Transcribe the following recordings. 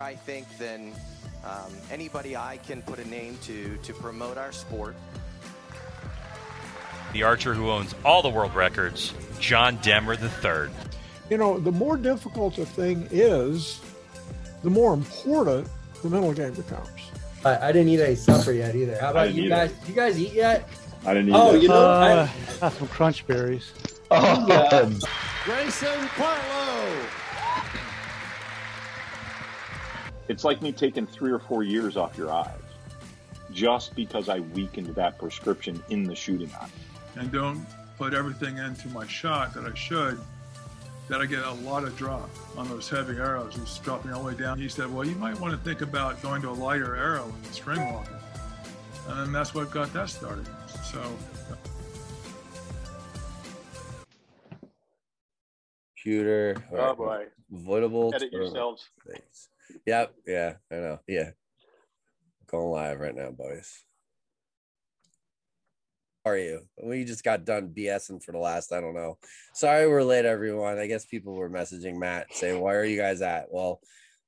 I think, than anybody I can put a name to promote our sport. The archer who owns all the world records, John Demmer III. You know, the more difficult a thing is, the more important the mental game becomes. I didn't eat any supper yet either. How about you guys? Did you guys eat yet? I didn't eat yet. Oh, you know, I have some crunch berries. Oh, yeah. Grayson Partlow. It's like me taking 3 or 4 years off your eyes just because I weakened that prescription in the shooting eye. And don't put everything into my shot that I should, that I get a lot of drop on those heavy arrows. It's dropping all the way down. He said, well, you might want to think about going to a lighter arrow in the string walking. And then that's what got that started. So. Computer. Oh, boy. Avoidable. Edit yourselves. Thanks. Yep. Yeah, I know. Yeah. Going live right now, boys. How are you? We just got done BSing for the last, I don't know. Sorry we're late, everyone. I guess people were messaging Matt saying, where are you guys at? Well,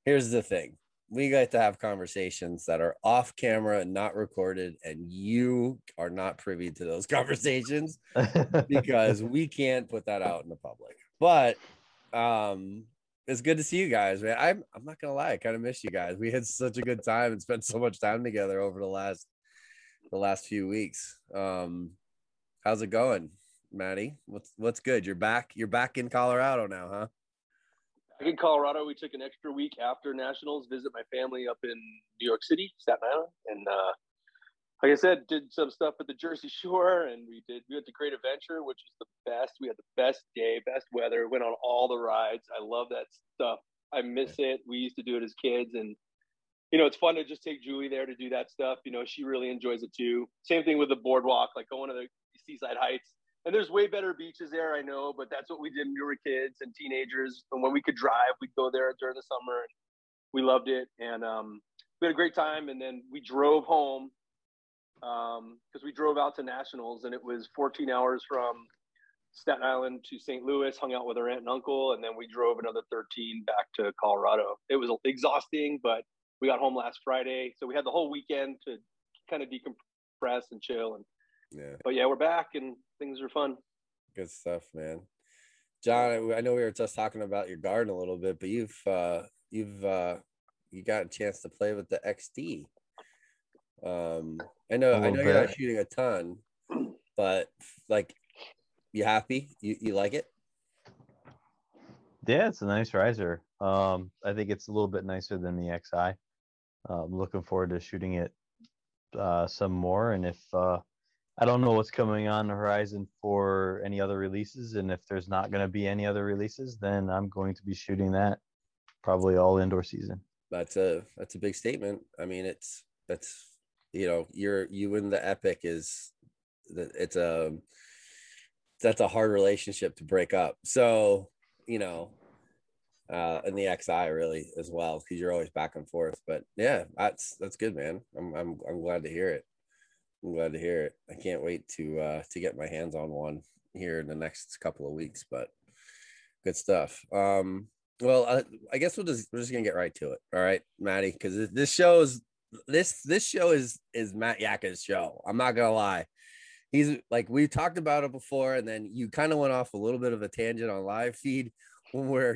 here's the thing. We get to have conversations that are off camera and not recorded, and you are not privy to those conversations because we can't put that out in the public. But it's good to see you guys, man. I'm not gonna lie, I kind of missed you guys. We had such a good time and spent so much time together over the last few weeks. How's it going, Maddie? What's good? You're back in Colorado now, huh? Back in Colorado. We took an extra week after nationals, visit my family up in New York City, Staten Island, and like I said, did some stuff at the Jersey Shore, and we had the Great Adventure, which was the best. We had the best day, best weather. Went on all the rides. I love that stuff. I miss it. We used to do it as kids, and you know, it's fun to just take Julie there to do that stuff. You know, she really enjoys it too. Same thing with the boardwalk, like going to the Seaside Heights. And there's way better beaches there, I know, but that's what we did when we were kids and teenagers. And when we could drive, we'd go there during the summer. And we loved it, and we had a great time. And then we drove home. Because we drove out to nationals, and it was 14 hours from Staten Island to St. Louis, hung out with our aunt and uncle, and then we drove another 13 back to Colorado. It was exhausting, but we got home last Friday, so we had the whole weekend to kind of decompress and chill. And yeah, but yeah, we're back and things are fun. Good stuff, man. John, I know we were just talking about your garden a little bit, but you got a chance to play with the XD. I know you're not shooting a ton, but like, you happy? You like it? Yeah, it's a nice riser. I think it's a little bit nicer than the XI. I'm looking forward to shooting it some more, and if I don't know what's coming on the horizon for any other releases, and if there's not going to be any other releases, then I'm going to be shooting that probably all indoor season. That's a big statement. I mean, that's. You know, you in the epic is that's a hard relationship to break up. So, you know, and the XI really as well, because you're always back and forth. But yeah, that's good, man. I'm glad to hear it. I'm glad to hear it. I can't wait to get my hands on one here in the next couple of weeks. But good stuff. Well, I guess we're just gonna get right to it. All right, Maddie, because this show is. This show is Matt Yacca's show. I'm not gonna lie. He's like, we talked about it before, and then you kind of went off a little bit of a tangent on live feed when we're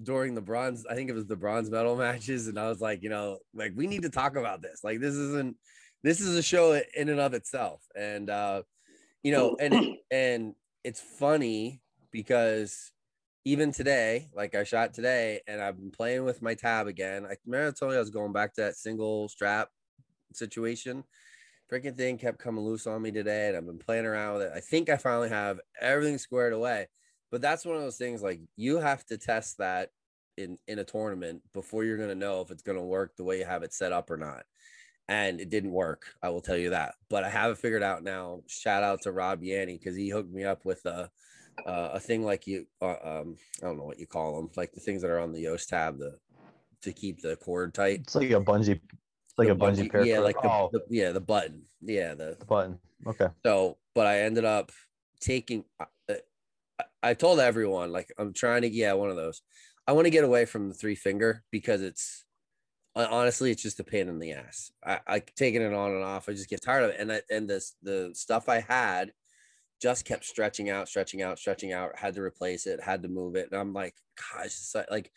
during the bronze. I think it was the bronze medal matches, and I was like, you know, like, we need to talk about this. Like, this is a show in and of itself, and you know, and it's funny because. Even today, like I shot today, and I've been playing with my tab again. I remember I told you I was going back to that single strap situation. Freaking thing kept coming loose on me today, and I've been playing around with it. I think I finally have everything squared away. But that's one of those things, like, you have to test that in a tournament before you're going to know if it's going to work the way you have it set up or not. And it didn't work, I will tell you that. But I have it figured out now. Shout out to Rob Yanny, because he hooked me up with a thing like you, I don't know what you call them, like the things that are on the Yost tab to keep the cord tight. It's like a bungee, pair. Yeah, like the button. Yeah, the button. Okay. So, but I ended up taking. I told everyone, like, I'm trying to. Yeah, one of those. I want to get away from the 3-finger because it's honestly, it's just a pain in the ass. I taking it on and off. I just get tired of it. And the stuff I had just kept stretching out, had to replace it, had to move it. And I'm like, gosh, like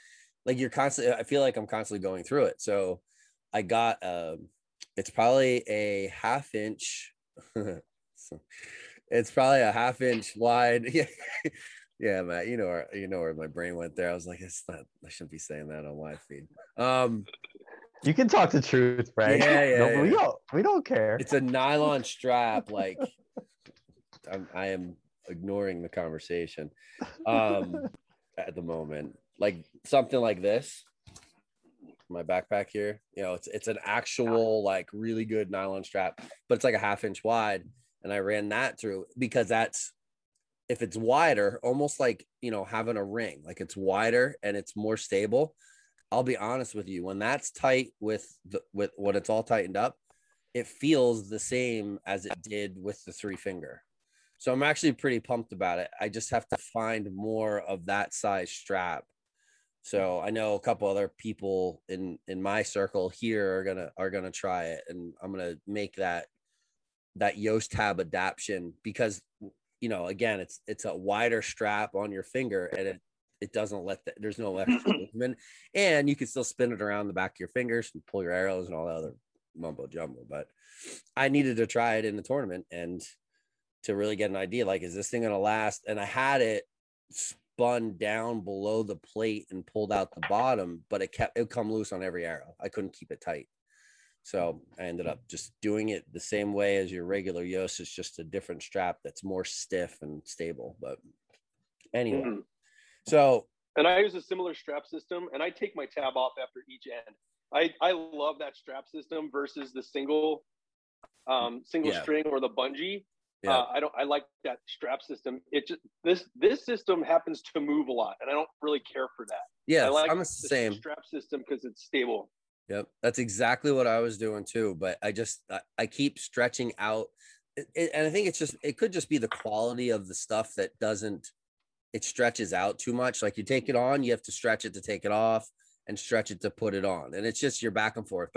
you're constantly, I feel like I'm constantly going through it. So I got, it's probably a half inch. It's probably a half inch wide. Yeah. Yeah, Matt, you know where my brain went there. I was like, it's not, I shouldn't be saying that on live feed. You can talk the truth, Frank. Yeah. No, we don't care. It's a nylon strap. Like I am ignoring the conversation at the moment. Like something like this, my backpack here. You know, it's an actual like really good nylon strap, but it's like a half inch wide, and I ran that through because that's. If it's wider, almost like, you know, having a ring, like it's wider and it's more stable. I'll be honest with you, when that's tight with when it's all tightened up, it feels the same as it did with the 3-finger. So I'm actually pretty pumped about it. I just have to find more of that size strap. So I know a couple other people in my circle here are gonna try it, and I'm gonna make that Yost tab adaption because, you know, again, it's a wider strap on your finger, and it doesn't let that, there's no extra movement, and you can still spin it around the back of your fingers and pull your arrows and all that other mumbo jumbo. But I needed to try it in the tournament and to really get an idea, like, is this thing going to last? And I had it spun down below the plate and pulled out the bottom, but it come loose on every arrow. I couldn't keep it tight. So I ended up just doing it the same way as your regular Yost. It's just a different strap that's more stiff and stable. But anyway, and I use a similar strap system, and I take my tab off after each end. I love that strap system versus the single string or the bungee. Yeah. I like that strap system. It just, this system happens to move a lot, and I don't really care for that. Yeah, I like the same strap system because it's stable. Yep. That's exactly what I was doing too. But I keep stretching out. And I think it could just be the quality of the stuff that it stretches out too much. Like you take it on, you have to stretch it to take it off and stretch it to put it on. And it's just, you're back and forth.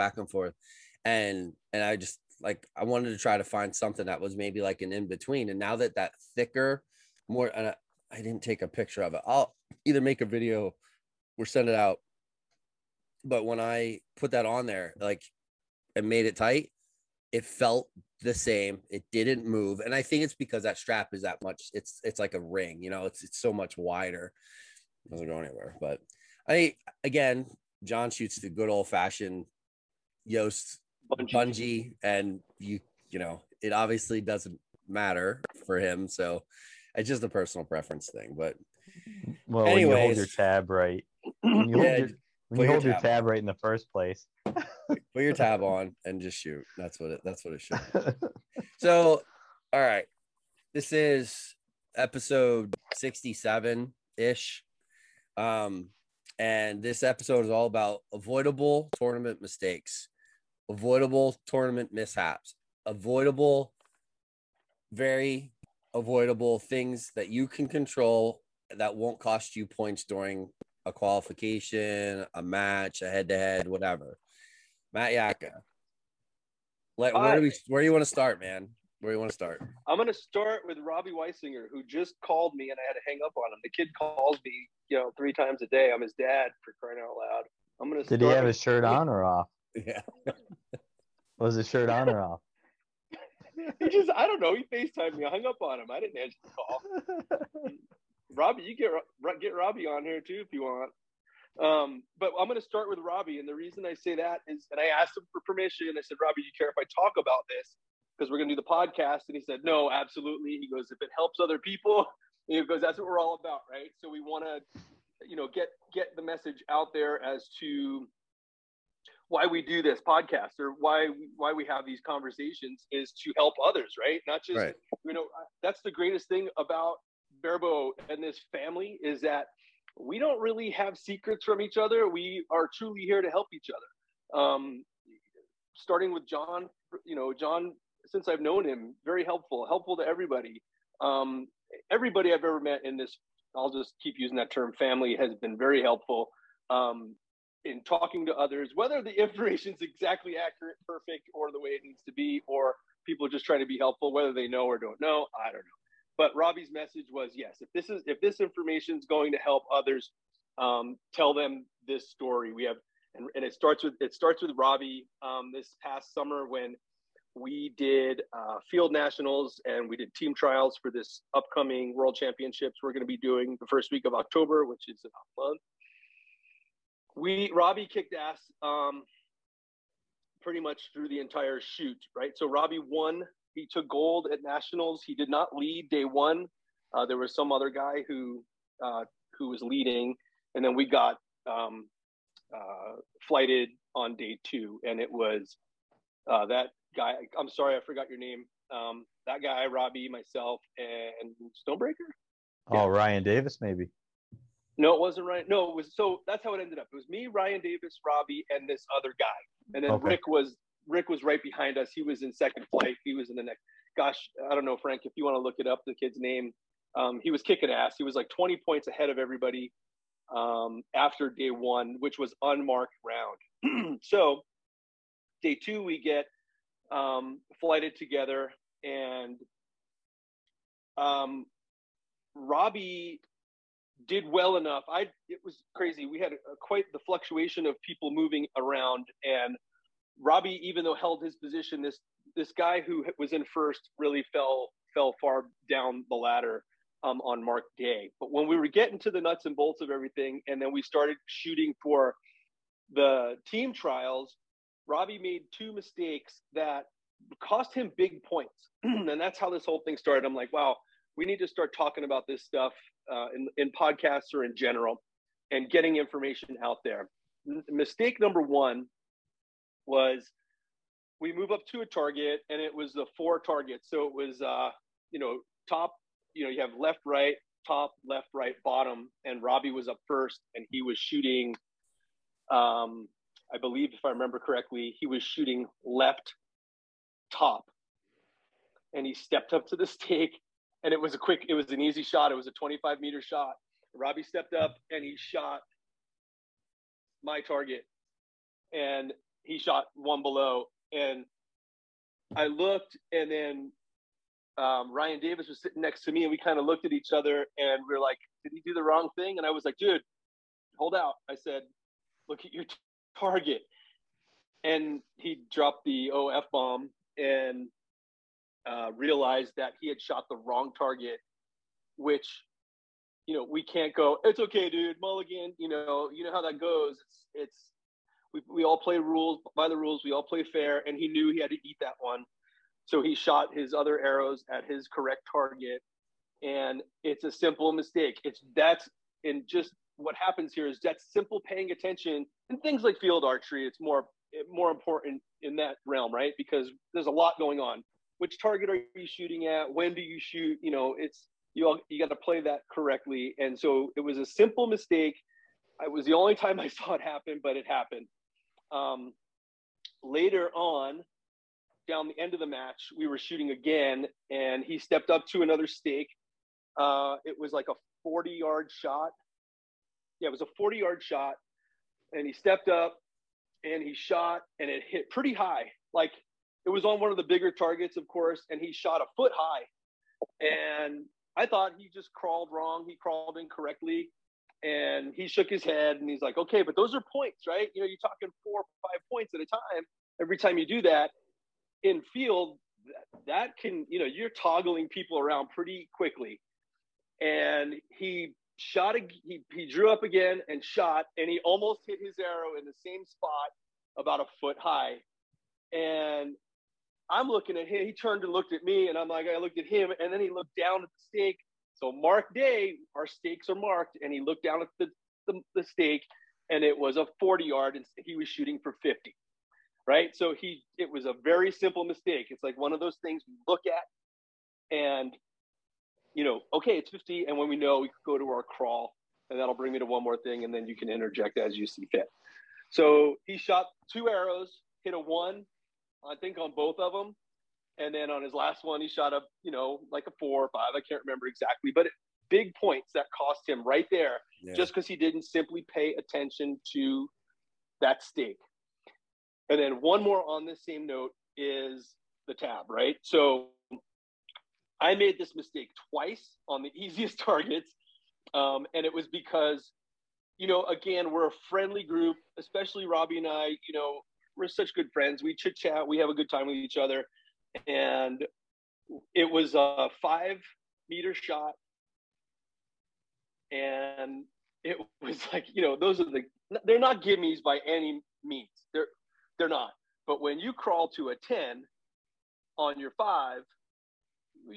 And I just like, I wanted to try to find something that was maybe like an in between. And now that thicker, more, and I didn't take a picture of it. I'll either make a video or send it out. But when I put that on there, like, and made it tight, it felt the same. It didn't move. And I think it's because that strap is that much. It's like a ring, you know, it's so much wider. It doesn't go anywhere. But again, John shoots the good old fashioned Yost bungee, and you know, it obviously doesn't matter for him. So it's just a personal preference thing. But well, anyways, when you hold your tab right. Hold your tab right in the first place. Put your tab on and just shoot. That's what it should be. So, all right. This is episode 67-ish. And this episode is all about avoidable tournament mistakes, avoidable tournament mishaps, very avoidable things that you can control that won't cost you points during a qualification, a match, a head-to-head, whatever. Matt Yacca, where do you want to start, man? Where do you want to start? I'm going to start with Robbie Weisinger, who just called me, and I had to hang up on him. The kid calls me, you know, 3 times a day. I'm his dad, for crying out loud. I'm going to. Did he have his shirt on or off? Yeah. Was his shirt on or off? He just, I don't know. He FaceTimed me. I hung up on him. I didn't answer the call. Robbie, you get Robbie on here too if you want. But I'm going to start with Robbie, and the reason I say that is, and I asked him for permission, and I said, Robbie, do you care if I talk about this? Because we're going to do the podcast. And he said, no, absolutely. He goes, if it helps other people, he goes, that's what we're all about, right? So we want to, you know, get the message out there as to why we do this podcast, or why we have these conversations, is to help others, right? Not just, right. You know, that's the greatest thing about Barbo and this family, is that we don't really have secrets from each other. We are truly here to help each other. Starting with John, you know, John, since I've known him, very helpful to everybody. Everybody I've ever met in this, I'll just keep using that term, family, has been very helpful. in talking to others, whether the information's exactly accurate, perfect, or the way it needs to be, or people just trying to be helpful, whether they know or don't know, I don't know. But Robbie's message was, yes, if this information's going to help others, tell them this story. We have, and it starts with Robbie. This past summer when we did field nationals and we did team trials for this upcoming World Championships we're going to be doing the first week of October, which is about a month. Robbie kicked ass pretty much through the entire shoot, right? So Robbie won. He took gold at nationals. He did not lead day one. There was some other guy who was leading, and then we got flighted on day two, and it was that guy. I'm sorry, I forgot your name. That guy, Robbie, myself, and Stonebreaker. Yeah. Oh, Ryan Davis, maybe. No, it wasn't Ryan. No, it was. So that's how it ended up. It was me, Ryan Davis, Robbie, and this other guy, and then okay. Rick was right behind us. He was in second flight. He was in the next. Gosh, I don't know, Frank, if you want to look it up, the kid's name. He was kicking ass. He was like 20 points ahead of everybody after day one, which was unmarked round. So day two, we get flighted together, and Robbie did well enough. It was crazy. We had quite the fluctuation of people moving around, and Robbie, even though held his position, this guy who was in first really fell far down the ladder on mark day. But when we were getting to the nuts and bolts of everything, and then we started shooting for the team trials, Robbie made two mistakes that cost him big points. And that's how this whole thing started. I'm like, wow, we need to start talking about this stuff in podcasts or in general and getting information out there. Mistake number one was we move up to a target, and it was the four targets. So it was, top, you have left, right, top, left, right, bottom. And Robbie was up first, and he was shooting, I believe, if I remember correctly, he was shooting left top. And he stepped up to the stake, and it was an easy shot. It was a 25-meter shot. Robbie stepped up, and he shot my target. And he shot one below, and I looked, and then Ryan Davis was sitting next to me, and we kind of looked at each other, and we were like, did he do the wrong thing? And I was like, dude, hold out. I said, look at your target. And he dropped the F-bomb and realized that he had shot the wrong target, which, we can't go, it's okay, dude, mulligan, you know how that goes. It's we all play rules by the rules. We all play fair. And he knew he had to eat that one. So he shot his other arrows at his correct target. And it's a simple mistake. And just what happens here is that's simple paying attention and things like field archery. It's more important in that realm, right? Because there's a lot going on. Which target are you shooting at? When do you shoot? You got to play that correctly. And so it was a simple mistake. It was the only time I saw it happen, but it happened. Later on, down the end of the match, we were shooting again, and he stepped up to another stake. It was like a 40-yard shot. Yeah, it was a 40-yard shot, and he stepped up, and he shot, and it hit pretty high. Like, it was on one of the bigger targets, of course, and he shot a foot high. And I thought he just crawled wrong. He crawled incorrectly. And he shook his head, and he's like, okay, but those are points, right? You're talking 4 or 5 points at a time. Every time you do that in field, that can, you're toggling people around pretty quickly. And he shot, he drew up again and shot, and he almost hit his arrow in the same spot about a foot high. And I'm looking at him. He turned and looked at me, and I'm like, I looked at him, and then he looked down at the stake. So mark day, our stakes are marked, and he looked down at the stake, and it was a 40-yard, and he was shooting for 50, right? So it was a very simple mistake. It's like one of those things we look at, and, okay, it's 50, and when we know, we go to our crawl, and that'll bring me to one more thing, and then you can interject as you see fit. So he shot two arrows, hit a one, I think, on both of them. And then on his last one, he shot up, like a 4 or 5. I can't remember exactly, but big points that cost him right there, yeah. Just because he didn't simply pay attention to That's steak. And then one more on this same note is the tab, right? So I made this mistake twice on the easiest targets. And it was because, you know, again, we're a friendly group, especially Robbie and I, you know, we're such good friends. We chit chat, we have a good time with each other. And it was a 5-meter shot. And it was like, you know, those are the, they're not gimmies by any means. They're not. But when you crawl to a 10 on your 5,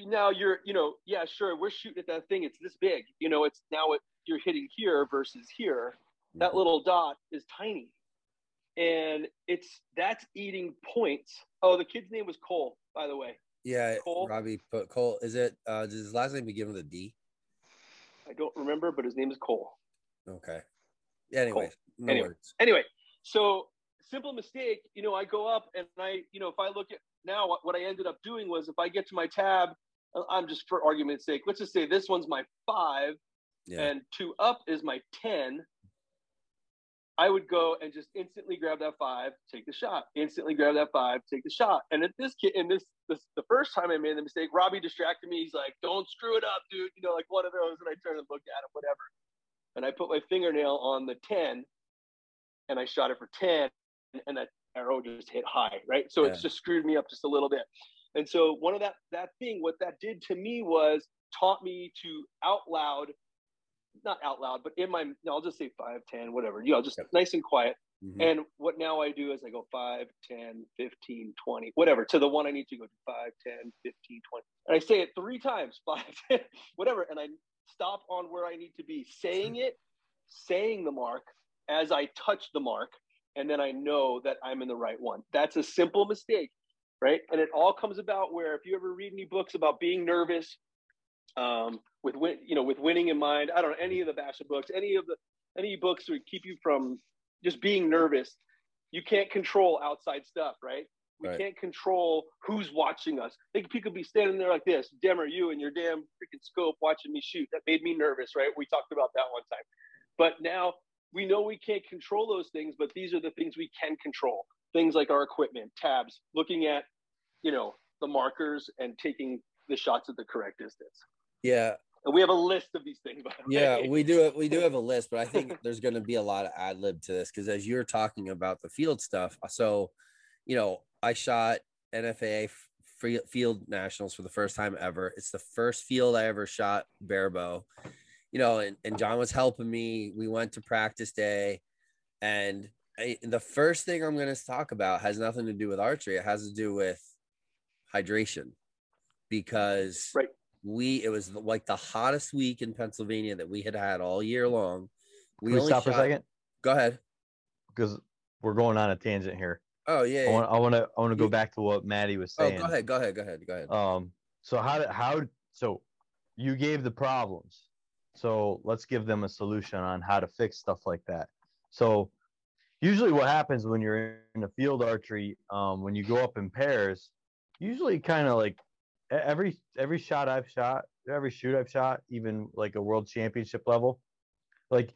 now you're, you know, yeah, sure, we're shooting at that thing. It's this big, you know, it's now it, you're hitting here versus here. That little dot is tiny. And it's, that's eating points. Oh, the kid's name was Cole, by the way. Yeah, Cole. Robbie put Cole. Is it, does his last name begin with a D? I don't remember, but his name is Cole. Okay. Anyway, no worries. Anyway, so simple mistake, you know, I go up and I, you know, if I look at now, what I ended up doing was if I get to my tab, I'm just for argument's sake, let's just say this one's my 5 and 2 up is my 10. I would go and just instantly grab that 5, take the shot, instantly grab that 5, take the shot. And at this kid, and this the first time I made the mistake, Robbie distracted me. He's like, don't screw it up, dude. You know, like one of those. And I turned and looked at him, whatever. And I put my fingernail on the 10 and I shot it for 10 and that arrow just hit high. Right. So it's just screwed me up just a little bit. And so one of that thing, what that did to me was taught me to out loud, not out loud, but in my, no, I'll just say 5, 10, whatever, you know, just nice and quiet. Mm-hmm. And what now I do is I go 5, 10, 15, 20, whatever, to the one I need to go to 5, 10, 15, 20. And I say it 3 times, 5, 10, whatever. And I stop on where I need to be saying it, saying the mark as I touch the mark. And then I know that I'm in the right one. That's a simple mistake, right? And it all comes about where if you ever read any books about being nervous, with winning in mind, I don't know, any of the Basha books, any books that keep you from just being nervous. You can't control outside stuff, right? We can't control who's watching us. People be standing there like this, Demmer, you and your damn freaking scope watching me shoot. That made me nervous, right? We talked about that one time. But now we know we can't control those things, but these are the things we can control. Things like our equipment, tabs, looking at, you know, the markers and taking the shots at the correct distance. Yeah. And we have a list of these things, by the way. Yeah, we do have a list, but I think there's going to be a lot of ad lib to this because as you're talking about the field stuff, so, you know, I shot NFAA field nationals for the first time ever. It's the first field I ever shot bare bow, you know, and John was helping me. We went to practice day, and the first thing I'm going to talk about has nothing to do with archery. It has to do with hydration because it was like the hottest week in Pennsylvania that we had all year long. Can we stop for a second? Go ahead. Because we're going on a tangent here. Oh yeah. I want to go back to what Maddie was saying. Oh, go ahead. So so you gave the problems. So let's give them a solution on how to fix stuff like that. So usually what happens when you're in the field archery, when you go up in pairs, usually kind of like every shot I've shot, every shoot I've shot, even like a world championship level, like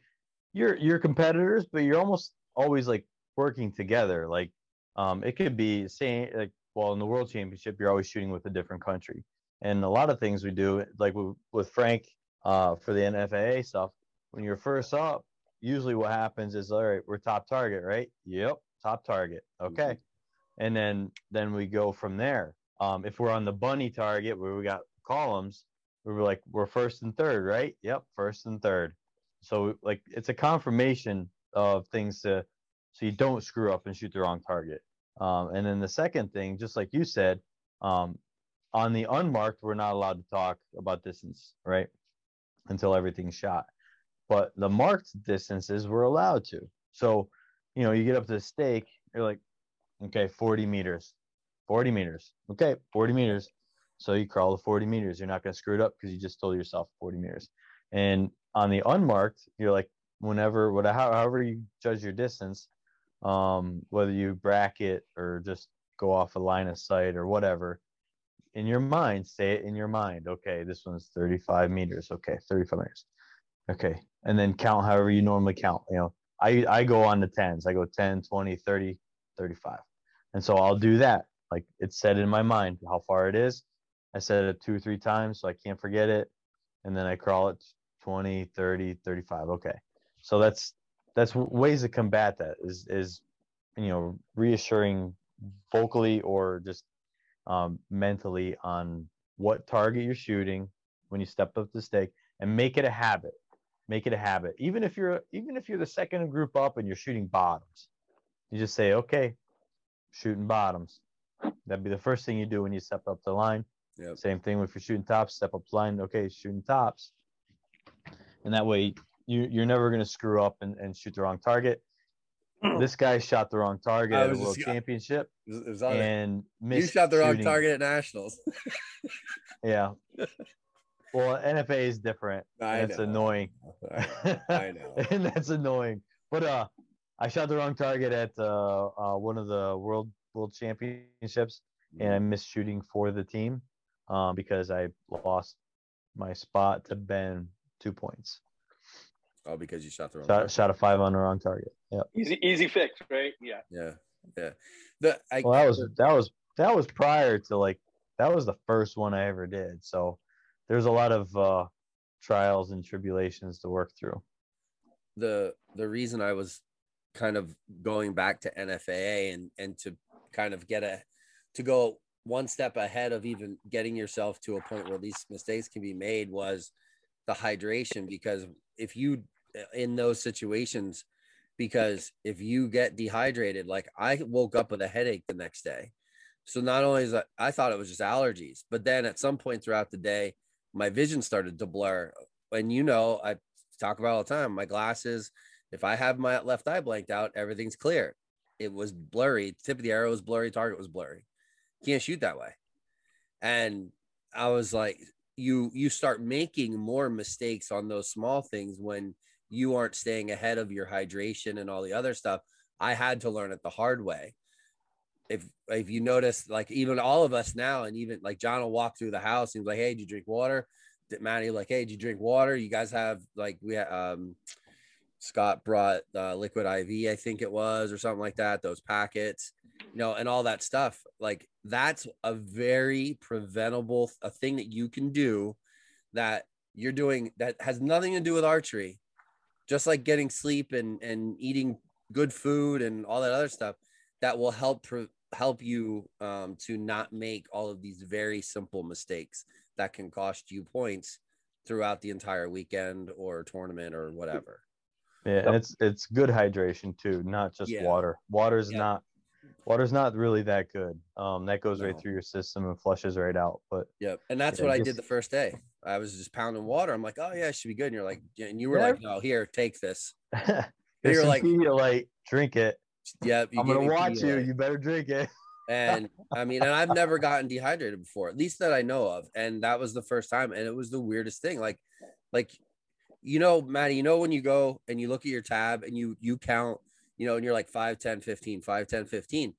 you're competitors, but you're almost always like working together. Like, it could be saying like, well, in the world championship, you're always shooting with a different country. And a lot of things we do, like with Frank, for the NFAA stuff, when you're first up, usually what happens is, all right, we're top target, right? Yep. Top target. Okay. Mm-hmm. And then we go from there. If we're on the bunny target where we got columns, we were like, we're first and third, right? Yep. First and third. So like, it's a confirmation of things so you don't screw up and shoot the wrong target. And then the second thing, just like you said, on the unmarked, we're not allowed to talk about distance, right? Until everything's shot. But the marked distances we're allowed to. So, you know, you get up to the stake, you're like, okay, 40 meters. Okay, 40 meters. So you crawl the 40 meters. You're not going to screw it up because you just told yourself 40 meters. And on the unmarked, you're like, however you judge your distance, whether you bracket or just go off a line of sight or whatever, in your mind, say it in your mind. Okay, this one's 35 meters. Okay, 35 meters. Okay, and then count however you normally count, you know, I go on the tens. I go 10, 20, 30, 35. And so I'll do that. Like, it's set in my mind how far it is. I said it 2 or 3 times, so I can't forget it. And then I crawl it 20, 30, 35. Okay. So that's ways to combat that is, you know, reassuring vocally or just mentally on what target you're shooting when you step up the stake, and make it a habit. Make it a habit. Even if you're the second group up and you're shooting bottoms, you just say, okay, shooting bottoms. That'd be the first thing you do when you step up the line. Yep. Same thing if you're shooting tops, step up line, okay, shooting tops. And that way you're never going to screw up and shoot the wrong target. This guy shot the wrong target at the World Championship. It was and missed. You shot the wrong target at Nationals. Yeah. Well, NFAA is different. That's annoying. I know. And that's annoying. But I shot the wrong target at one of the World Championships, and I missed shooting for the team because I lost my spot to Ben 2 points. Oh, because you shot the wrong target. Shot a 5 on the wrong target. Yeah. Easy fix, right? Yeah. Yeah. Yeah. That was prior to, like, that was the first one I ever did. So there's a lot of trials and tribulations to work through. The reason I was kind of going back to NFAA and to kind of go one step ahead of even getting yourself to a point where these mistakes can be made was the hydration, because if you in those situations, because if you get dehydrated, like I woke up with a headache the next day. So not only is I thought it was just allergies, but then at some point throughout the day, my vision started to blur. And, you know, I talk about all the time, my glasses, if I have my left eye blanked out, everything's clear. It was blurry. Tip of the arrow was blurry. Target was blurry. Can't shoot that way. And I was like, you start making more mistakes on those small things when you aren't staying ahead of your hydration and all the other stuff. I had to learn it the hard way. If you notice, like, even all of us now, and even like John will walk through the house and he's like, hey, did you drink water? Matty, like, hey, did you drink water? You guys have, like, we had, Scott brought Liquid IV, I think it was, or something like that, those packets, you know, and all that stuff. Like, that's a very preventable thing that you can do that you're doing that has nothing to do with archery, just like getting sleep and eating good food and all that other stuff that will help you to not make all of these very simple mistakes that can cost you points throughout the entire weekend or tournament or whatever. Yeah, and it's good hydration too, not just water. Water's not really that good. That goes right through your system and flushes right out. But and that's what I did the first day. I was just pounding water. I'm like, oh yeah, it should be good. And you're like, and you were like, no, here, take this. You're like, drink it. Yep, I'm gonna watch you. You better drink it. And I mean, and I've never gotten dehydrated before, at least that I know of. And that was the first time, and it was the weirdest thing. Like. You know, Matty, you know, when you go and you look at your tab and you count, you know, and you're like 5, 10, 15, 5, 10, 15.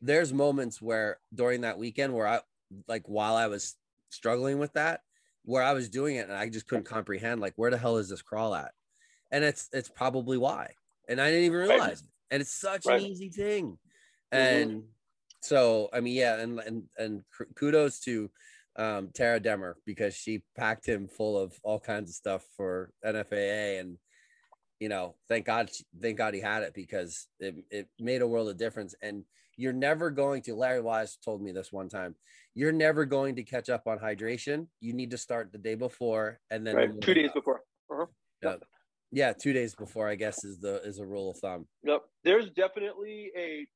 There's moments where during that weekend where I, like, while I was struggling with that, where I was doing it and I just couldn't comprehend, like, where the hell is this crawl at? And it's probably why. And I didn't even realize it. And it's such an easy thing. And so, I mean, yeah. And kudos to Tara Demmer, because she packed him full of all kinds of stuff for NFAA, and, you know, thank God he had it, because it made a world of difference. And you're never going to, Larry Wise told me this one time, you're never going to catch up on hydration. You need to start the day before, and then 2 days before. Yeah, 2 days before, I guess, is a rule of thumb. Yep. There's definitely I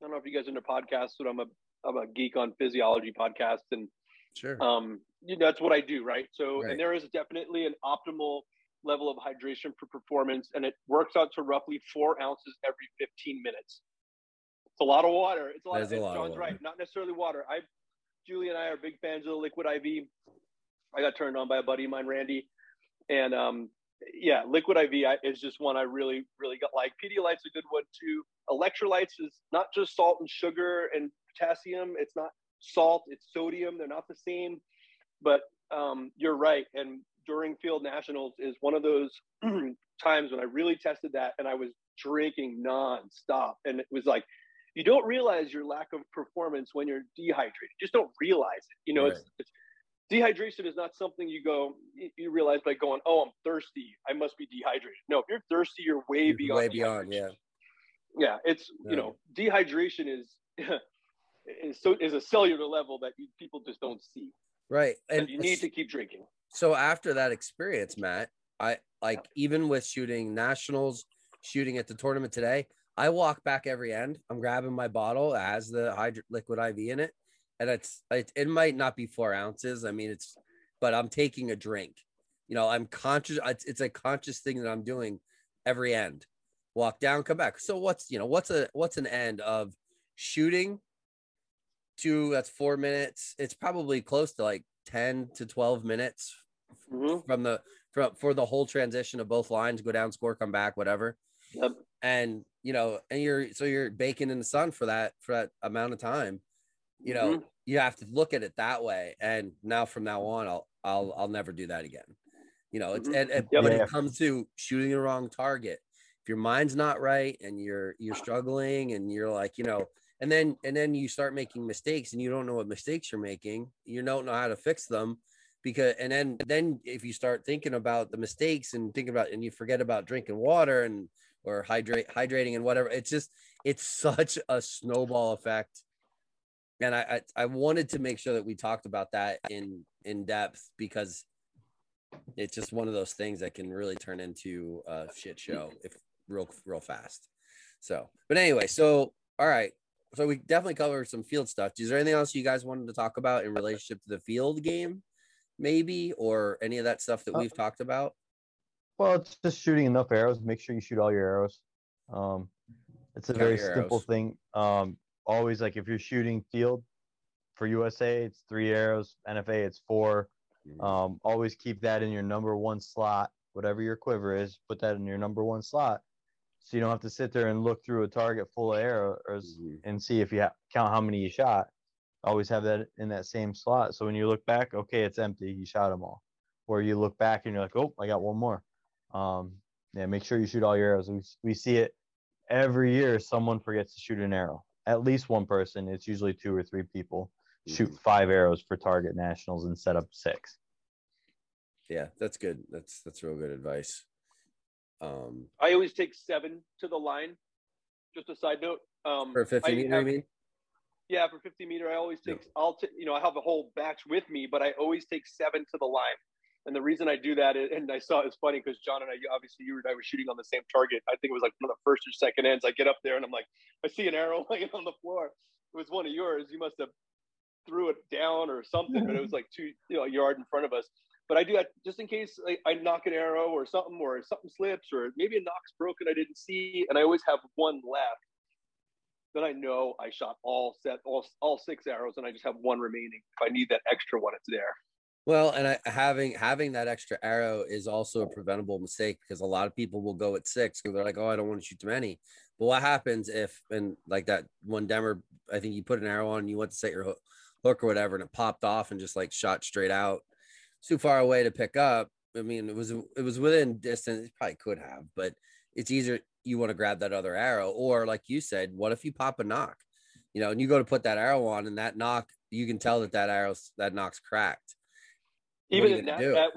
don't know if you guys are into podcasts, but I'm a geek on physiology podcast, and sure, you know, that's what I do, right? So, and there is definitely an optimal level of hydration for performance, and it works out to roughly 4 ounces every 15 minutes. It's a lot of water. It's a lot. John's right, not necessarily water. Julie and I are big fans of the Liquid IV. I got turned on by a buddy of mine, Randy, and yeah, Liquid IV is just one I really, really got. Like, Pedialyte's a good one too. Electrolytes is not just salt and sugar and potassium. It's not salt, it's sodium. They're not the same. But you're right. And during field nationals is one of those times when I really tested that, and I was drinking nonstop. And it was like, you don't realize your lack of performance when you're dehydrated. You just don't realize it. You know, right. It's dehydration is not something you go, you realize by going, oh, I'm thirsty, I must be dehydrated. No, if you're thirsty, you're way beyond. Yeah. Yeah. It's, yeah. You know, dehydration is a cellular level that people just don't see. Right. And you need to keep drinking. So after that experience, Matt, I like, even with shooting nationals, shooting at the tournament today, I walk back every end. I'm grabbing my bottle. It has the liquid IV in it. And it might not be 4 ounces. I mean, but I'm taking a drink. You know, I'm conscious. It's a conscious thing that I'm doing every end. Walk down, come back. So what's an end of shooting to, that's 4 minutes. It's probably close to like 10 to 12 minutes mm-hmm. for the whole transition of both lines, go down, score, come back, whatever. Yep. And, you know, and you're baking in the sun for that amount of time. You know, mm-hmm. you have to look at it that way. And now from now on, I'll never do that again. You know, it's, mm-hmm. When it comes to shooting the wrong target, if your mind's not right and you're struggling and you're like, you know, and then you start making mistakes and you don't know what mistakes you're making, you don't know how to fix them because, and then if you start thinking about the mistakes and you forget about drinking water or hydrating and whatever, it's such a snowball effect. And I wanted to make sure that we talked about that in depth because it's just one of those things that can really turn into a shit show if real fast. So, but anyway, all right. So we definitely covered some field stuff. Is there anything else you guys wanted to talk about in relationship to the field game maybe, or any of that stuff that we've talked about? Well, it's just shooting enough arrows. Make sure you shoot all your arrows. It's a very simple thing. Always, like, if you're shooting field for USA, it's 3 arrows. NFAA, it's 4. Always keep that in your number one slot. Whatever your quiver is, put that in your number one slot, so you don't have to sit there and look through a target full of arrows and see if you count how many you shot. Always have that in that same slot. So when you look back, okay, it's empty. You shot them all. Or you look back and you're like, oh, I got one more. Yeah, make sure you shoot all your arrows. We see it every year. Someone forgets to shoot an arrow. At least one person, it's usually 2 or 3 people, shoot 5 arrows for target nationals and set up 6. Yeah, that's good. That's real good advice. I always take 7 to the line. Just a side note. For 50 meter, you mean? Yeah, for 50 meter, I always take, I have a whole batch with me, but I always take 7 to the line. And the reason I do that, and I saw it's funny because John and I, obviously you and I were shooting on the same target. I think it was like one of the first or second ends. I get up there and I'm like, I see an arrow laying on the floor. It was one of yours. You must have threw it down or something, but it was like 2 yards in front of us. But I do that just in case I knock an arrow or something slips, or maybe a knock's broken I didn't see, and I always have one left. Then I know I shot all 6 arrows, and I just have one remaining. If I need that extra one, it's there. Well, and having that extra arrow is also a preventable mistake because a lot of people will go at 6 because they're like, oh, I don't want to shoot too many. But what happens if, and like that one Demmer, I think you put an arrow on and you went to set your hook or whatever, and it popped off and just like shot straight out. It's too far away to pick up. I mean, it was within distance. It probably could have, but it's easier. You want to grab that other arrow, or like you said, what if you pop a knock, you know, and you go to put that arrow on and that knock, you can tell that knock's cracked. Even at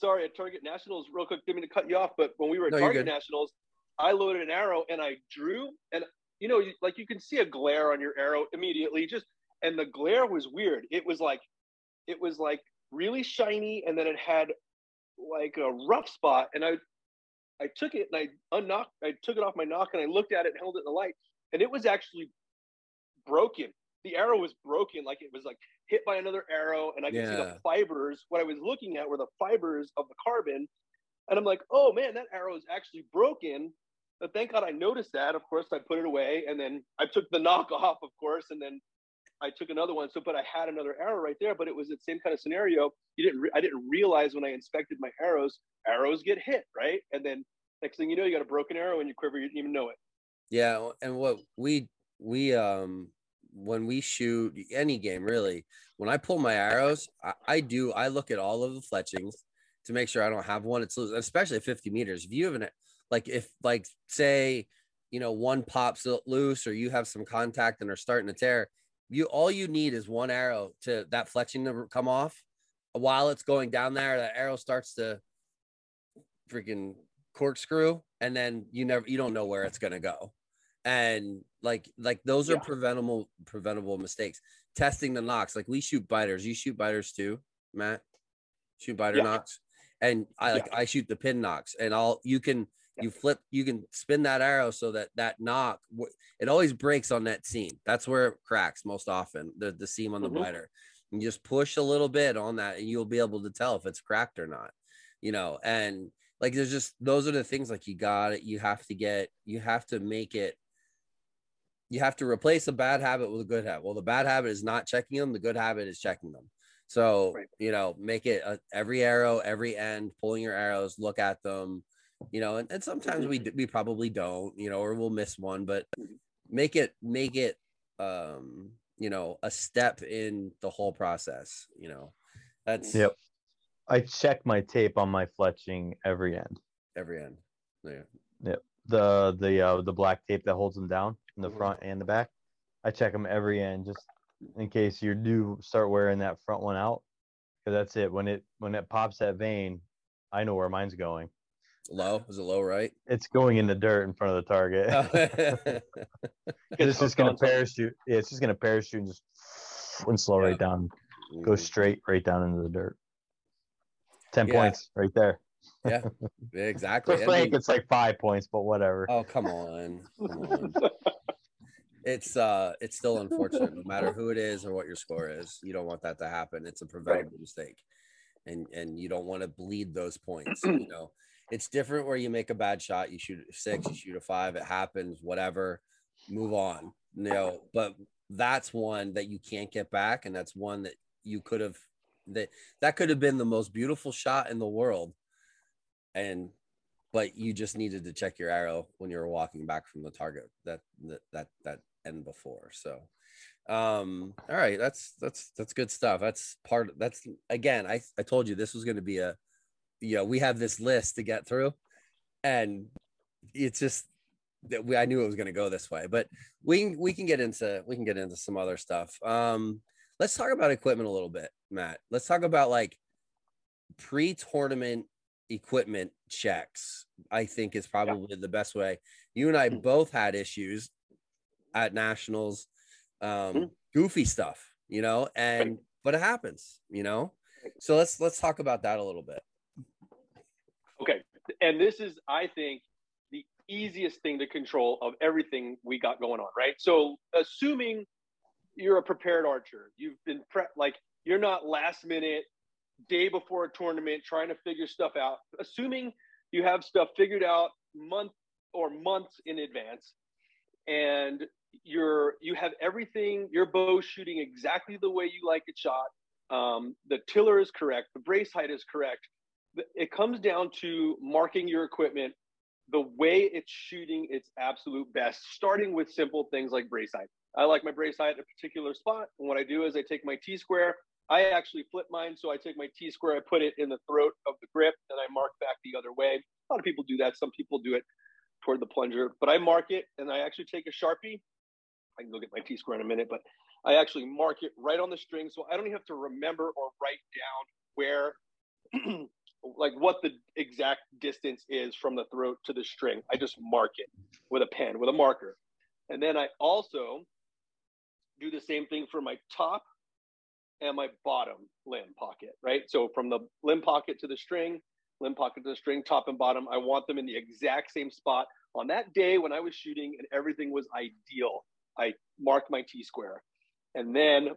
Target Nationals, real quick, didn't mean to cut you off, but when we were at Target Nationals, I loaded an arrow and I drew, and you know, like you can see a glare on your arrow immediately, and the glare was weird. It was like really shiny, and then it had like a rough spot, and I took it and I took it off my knock and I looked at it and held it in the light, and it was actually broken. The arrow was broken, like it was like hit by another arrow, and I could see the fibers. What I was looking at were the fibers of the carbon, and I'm like, oh man, that arrow is actually broken. But thank God I noticed that. Of course, I put it away, and then I took the knock off, of course, and then I took another one. So, but I had another arrow right there. But it was the same kind of scenario. I didn't realize when I inspected my arrows. Arrows get hit, right? And then next thing you know, you got a broken arrow in your quiver. You didn't even know it. Yeah, and what we when we shoot any game, really, when I pull my arrows, I look at all of the fletchings to make sure I don't have one. It's loose, especially at 50 meters. If you have an, like, if, like, say, you know, one pops loose or you have some contact and are starting to tear, you, all you need is one arrow to that fletching to come off. While it's going down there, that arrow starts to freaking corkscrew, and then you don't know where it's going to go. And like those are preventable mistakes. Testing the knocks. Like, we shoot biters. You shoot biters too, Matt? Shoot biter knocks. And I shoot the pin knocks, and you can spin that arrow so that that knock, it always breaks on that seam. That's where it cracks most often, the seam on the biter. And you just push a little bit on that, and you'll be able to tell if it's cracked or not, you know. And like, there's just, those are the things, like, you have to replace a bad habit with a good habit. Well, the bad habit is not checking them. The good habit is checking them. So, you know, make it every arrow, every end, pulling your arrows, look at them, you know, and sometimes we probably don't, you know, or we'll miss one, but make it, you know, a step in the whole process, you know, that's. Yep. I check my tape on my fletching every end. Yeah. Yep. The black tape that holds them down in the front and the back. I check them every end, just in case you do start wearing that front one out, because that's it. When it pops that vein, I know where mine's going. Low? Is it low, right? It's going in the dirt in front of the target. It's just going to parachute. Yeah, it's just going to parachute and just slow right down, go straight right down into the dirt. 10 points right there. Yeah, exactly. For Frank, it's like 5 points, but whatever. Oh, come on. It's still unfortunate, no matter who it is or what your score is. You don't want that to happen. It's a preventable mistake, and you don't want to bleed those points. You know, it's different where you make a bad shot, you shoot a 6, you shoot a 5, it happens, whatever, move on. You know, but that's one that you can't get back, and that's one that you could have. That could have been the most beautiful shot in the world, but you just needed to check your arrow when you were walking back from the target that end before. So, all right, that's good stuff. That's again, I told you this was going to be we have this list to get through, and it's just that I knew it was going to go this way, but we can get into some other stuff. Let's talk about equipment a little bit, Matt. Let's talk about, like, pre-tournament equipment checks, I think, is probably the best way. You and I both had issues at nationals, goofy stuff, you know, but it happens, you know? So let's talk about that a little bit. Okay. And this is, I think, the easiest thing to control of everything we got going on, right? So assuming you're a prepared archer. You've been prepped, like, you're not last minute, day before a tournament, trying to figure stuff out. Assuming you have stuff figured out months in advance, and you have everything, your bow shooting exactly the way you like it shot. The tiller is correct. The brace height is correct. It comes down to marking your equipment the way it's shooting its absolute best, starting with simple things like brace height. I like my brace height at a particular spot. And what I do is I take my T-square. I actually flip mine. So I take my T-square, I put it in the throat of the grip, and I mark back the other way. A lot of people do that. Some people do it toward the plunger, but I mark it, and I actually take a Sharpie. I can go get my T-square in a minute, but I actually mark it right on the string. So I don't even have to remember or write down where, like, what the exact distance is from the throat to the string. I just mark it with a pen, with a marker. And then I also do the same thing for my top and my bottom limb pocket, right? So from the limb pocket to the string, top and bottom, I want them in the exact same spot. On that day when I was shooting and everything was ideal, I marked my T-square. And then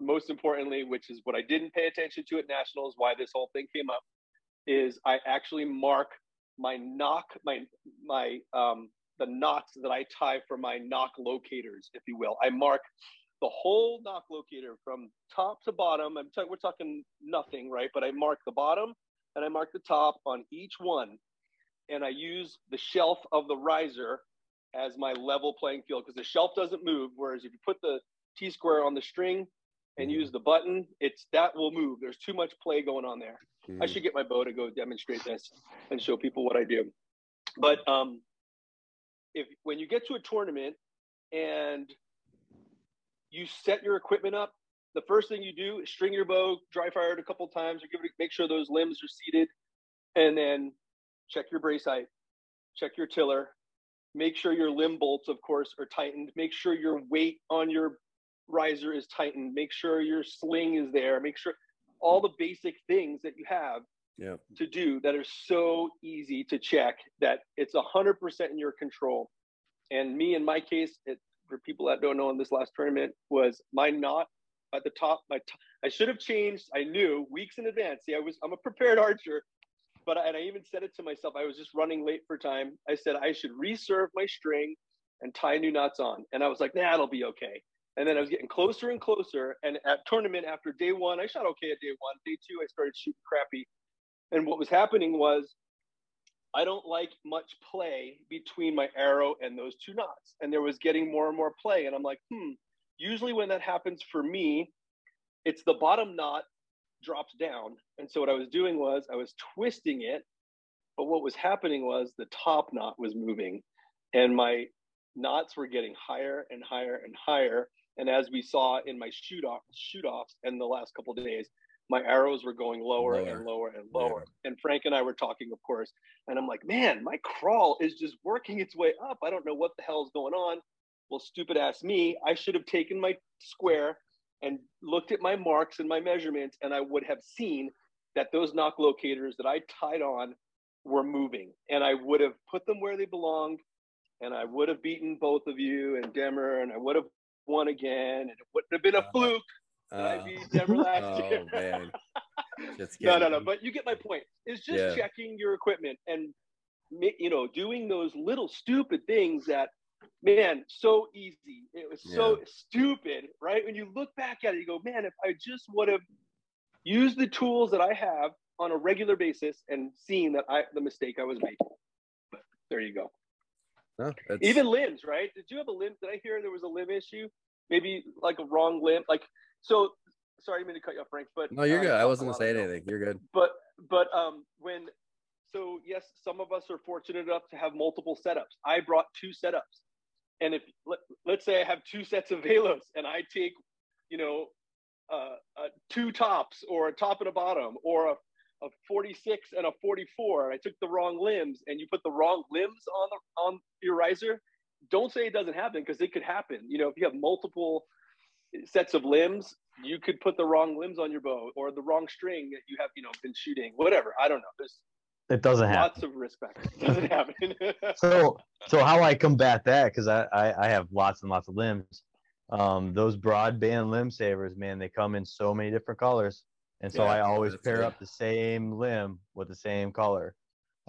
most importantly, which is what I didn't pay attention to at nationals, why this whole thing came up, is I actually mark my knock, the knots that I tie for my knock locators, if you will. I mark the whole knock locator from top to bottom. We're talking nothing, right? But I mark the bottom and I mark the top on each one. And I use the shelf of the riser as my level playing field, because the shelf doesn't move. Whereas if you put the T-square on the string, and use the button, it's that will move. There's too much play going on there. I should get my bow to go demonstrate this and show people what I do. But when you get to a tournament and you set your equipment up, the first thing you do is string your bow, dry fire it a couple times, or make sure those limbs are seated, and then check your brace height, check your tiller, make sure your limb bolts, of course, are tightened, make sure your weight on your riser is tightened, make sure your sling is there, make sure all the basic things that you have to do that are so easy to check that it's 100% in your control. And me, in my case, for people that don't know, in this last tournament was my knot at the top. I should have changed. I knew weeks in advance. See, I'm a prepared archer, but I even said it to myself. I was just running late for time. I said I should reserve my string and tie new knots on. And I was like, nah, it'll be okay. And then I was getting closer and closer. And at tournament, after day one, I shot okay at day one. Day two, I started shooting crappy. And what was happening was I don't like much play between my arrow and those two knots. And there was getting more and more play. And I'm like, usually when that happens for me, it's the bottom knot drops down. And so what I was doing was I was twisting it. But what was happening was the top knot was moving. And my knots were getting higher and higher and higher. And as we saw in my shoot-offs in the last couple of days, my arrows were going lower and lower and lower. Yeah. And Frank and I were talking, of course. And I'm like, man, my crawl is just working its way up. I don't know what the hell's going on. Well, stupid ass me, I should have taken my square and looked at my marks and my measurements, and I would have seen that those knock locators that I tied on were moving. And I would have put them where they belonged, and I would have beaten both of you and Demmer, and I would have won again, and it wouldn't have been a fluke. I beat Demmer last year. Man. No. But you get my point. It's just checking your equipment and, doing those little stupid things that, man, so easy. It was so stupid, right? When you look back at it, you go, man, if I just would have used the tools that I have on a regular basis and seen that the mistake I was making. But there you go. No, even limbs, right? Did you have a limb? Did I hear there was a limb issue? Maybe like a wrong limb. So sorry, I mean to cut you off, Frank, but no, you're good. I wasn't gonna say anything. You're good. So yes, some of us are fortunate enough to have multiple setups. I brought two setups. And if let's say I have two sets of velos and I take, two tops or a top and a bottom or a 46 and a 44, and I took the wrong limbs and you put the wrong limbs on your riser, don't say it doesn't happen, because it could happen. If you have multiple sets of limbs, you could put the wrong limbs on your bow or the wrong string that you have, been shooting, whatever. I don't know. It doesn't happen. Lots of respect. It doesn't happen. So how I combat that, because I have lots and lots of limbs. Those broadband limb savers, man, they come in so many different colors. And so I always pair up the same limb with the same color.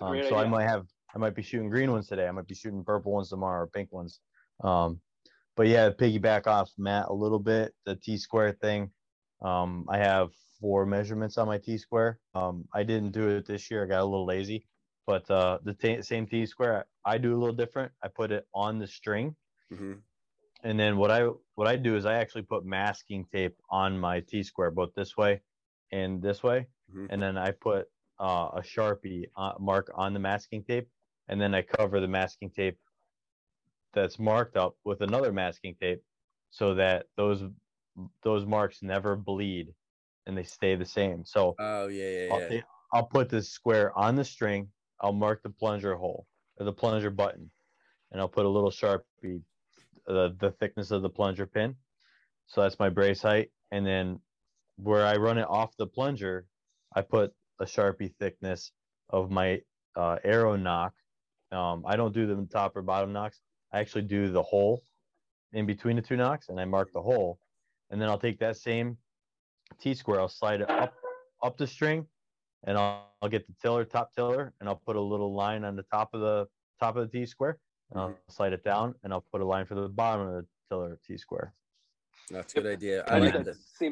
So I might be shooting green ones today. I might be shooting purple ones tomorrow or pink ones. But yeah, piggyback off Matt a little bit, the T-square thing. I have 4 measurements on my T-square. I didn't do it this year. I got a little lazy, but the same T-square, I do a little different. I put it on the string. Mm-hmm. And then what I do is I actually put masking tape on my T-square, both this way and this way. Mm-hmm. And then I put a Sharpie mark on the masking tape. And then I cover the masking tape that's marked up with another masking tape so that those marks never bleed and they stay the same. So I'll put this square on the string. I'll mark the plunger hole or the plunger button, and I'll put a little Sharpie, the thickness of the plunger pin. So that's my brace height. And then where I run it off the plunger, I put a Sharpie thickness of my arrow knock. I don't do the top or bottom knocks. I actually do the hole in between the two knocks, and I mark the hole. And then I'll take that same T-square, I'll slide it up the string, and I'll get the top tiller, and I'll put a little line on the top of the T-square, and I'll slide it down, and I'll put a line for the bottom of the tiller T-square. That's a good idea. I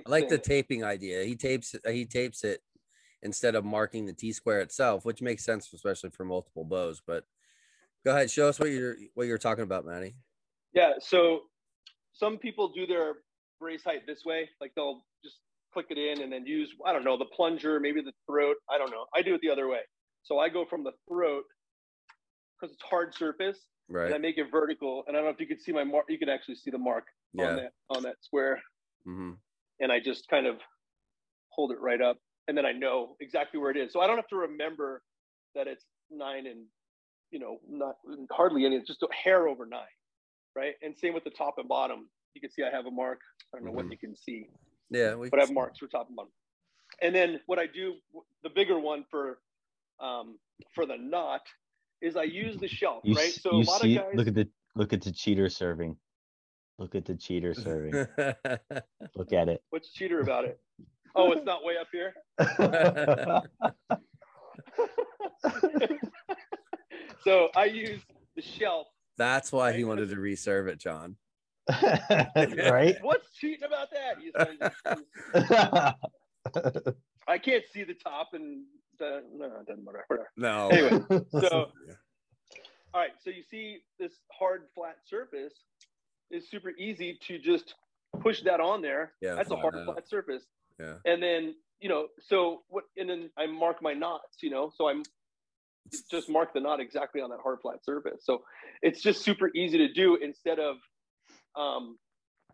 like the taping idea. He tapes it instead of marking the T-square itself, which makes sense, especially for multiple bows. But go ahead, show us what you're talking about, Manny. Yeah, so some people do their brace height this way. Like they'll just click it in and then use, I don't know, the plunger, maybe the throat. I don't know. I do it the other way. So I go from the throat because it's hard surface. Right. And I make it vertical. And I don't know if you could see my mark. You can actually see the mark on that square. Mm-hmm. And I just kind of hold it right up. And then I know exactly where it is. So I don't have to remember that it's 9 and, you know, not hardly any, it's just a hair over 9. Right. And same with the top and bottom. You can see I have a mark. I don't know what you can see. Yeah. But I have marks for top and bottom. And then what I do, the bigger one for the knot is I use the shelf, right? So a lot of guys look at the cheater serving. Look at the cheater serving. Look at it. What's cheater about it? Oh, it's not way up here. So I use the shelf. That's why he wanted to reserve it, John. Right? What's cheating about that? I can't see the top and the no, it doesn't matter. Whatever. No. Anyway, so all right. So you see this hard flat surface is super easy to just push that on there. Yeah, that's a hard flat surface. Yeah. And then, you know, so what, and then I mark my knots, you know, so I'm just mark the knot exactly on that hard flat surface. So it's just super easy to do instead of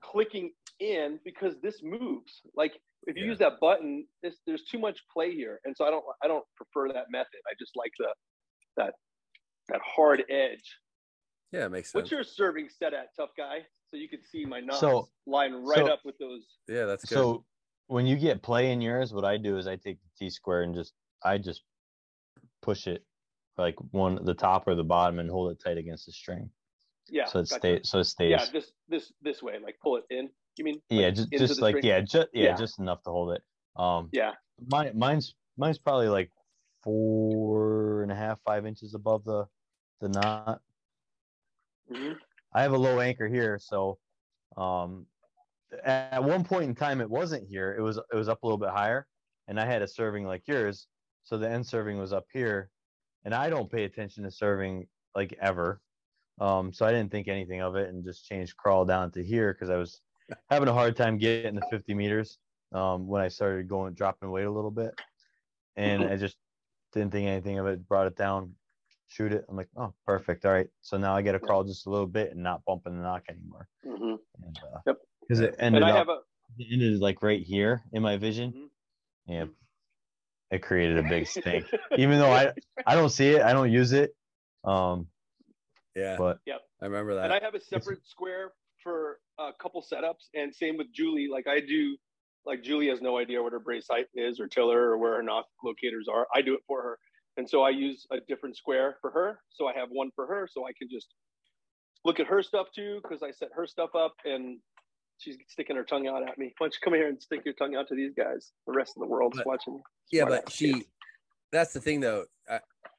clicking in, because this moves. Like if you use that button, there's too much play here. And so I don't prefer that method. I just like that hard edge. Yeah, it makes sense. What's your serving set at, tough guy? So you can see my knots line up with those. Yeah, that's good. So when you get play in yours, what I do is I take the T square and I just push it like one the top or the bottom and hold it tight against the string. Yeah. So it stays. So it stays. Yeah, this way, like pull it in. You mean? Yeah, like just like string? just enough to hold it. Yeah. Mine's probably like 4.5 to 5 inches above the knot. Mm-hmm. I have a low anchor here, so at one point in time it wasn't here. It was up a little bit higher, and I had a serving like yours, so the end serving was up here, and I don't pay attention to serving like ever. So I didn't think anything of it and just changed crawl down to here because I was having a hard time getting to 50 meters when I started dropping weight a little bit. And I just didn't think anything of it, brought it down, shoot it. I'm like, oh, perfect. All right. So now I got to crawl just a little bit and not bump in the knock anymore. Mm-hmm. And, because it ended it ended like right here in my vision. Mm-hmm. And it created a big stink. Even though I don't see it, I don't use it. Yeah, but I remember that. And I have a separate square for a couple setups, and same with Julie. Like I do, like Julie has no idea what her brace height is or tiller or where her knock locators are. I do it for her, and so I use a different square for her. So I have one for her, so I can just look at her stuff too, because I set her stuff up, and she's sticking her tongue out at me. Why don't you come here and stick your tongue out to these guys? The rest of the world's watching. Yeah, but she—that's the thing, though.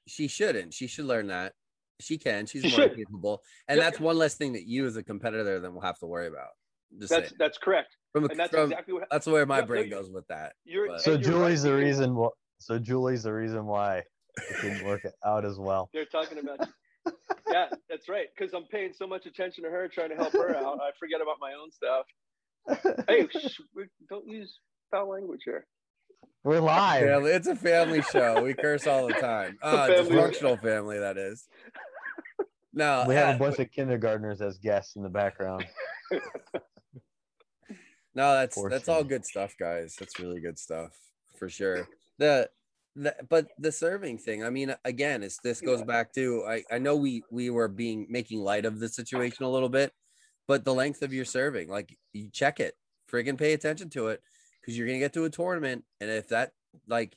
She shouldn't. She should learn that. She can. She's more capable, and that's one less thing that you, as a competitor, then will have to worry about. That's correct. That's where my brain goes with that. So Julie's the reason. So Julie's the reason why it didn't work out as well. They're talking about you. Yeah, that's right. Because I'm paying so much attention to her, trying to help her out. I forget about my own stuff. Hey, don't use foul language here. We're live. It's a family show. We curse all the time. Dysfunctional family, that is. No, we have a bunch of kindergartners as guests in the background. No, that's all good stuff, guys. That's really good stuff for sure. But the serving thing, I mean, again, this goes back to I know we were making light of the situation a little bit, but the length of your serving, like you check it, friggin' pay attention to it, because you're gonna get to a tournament, and if that like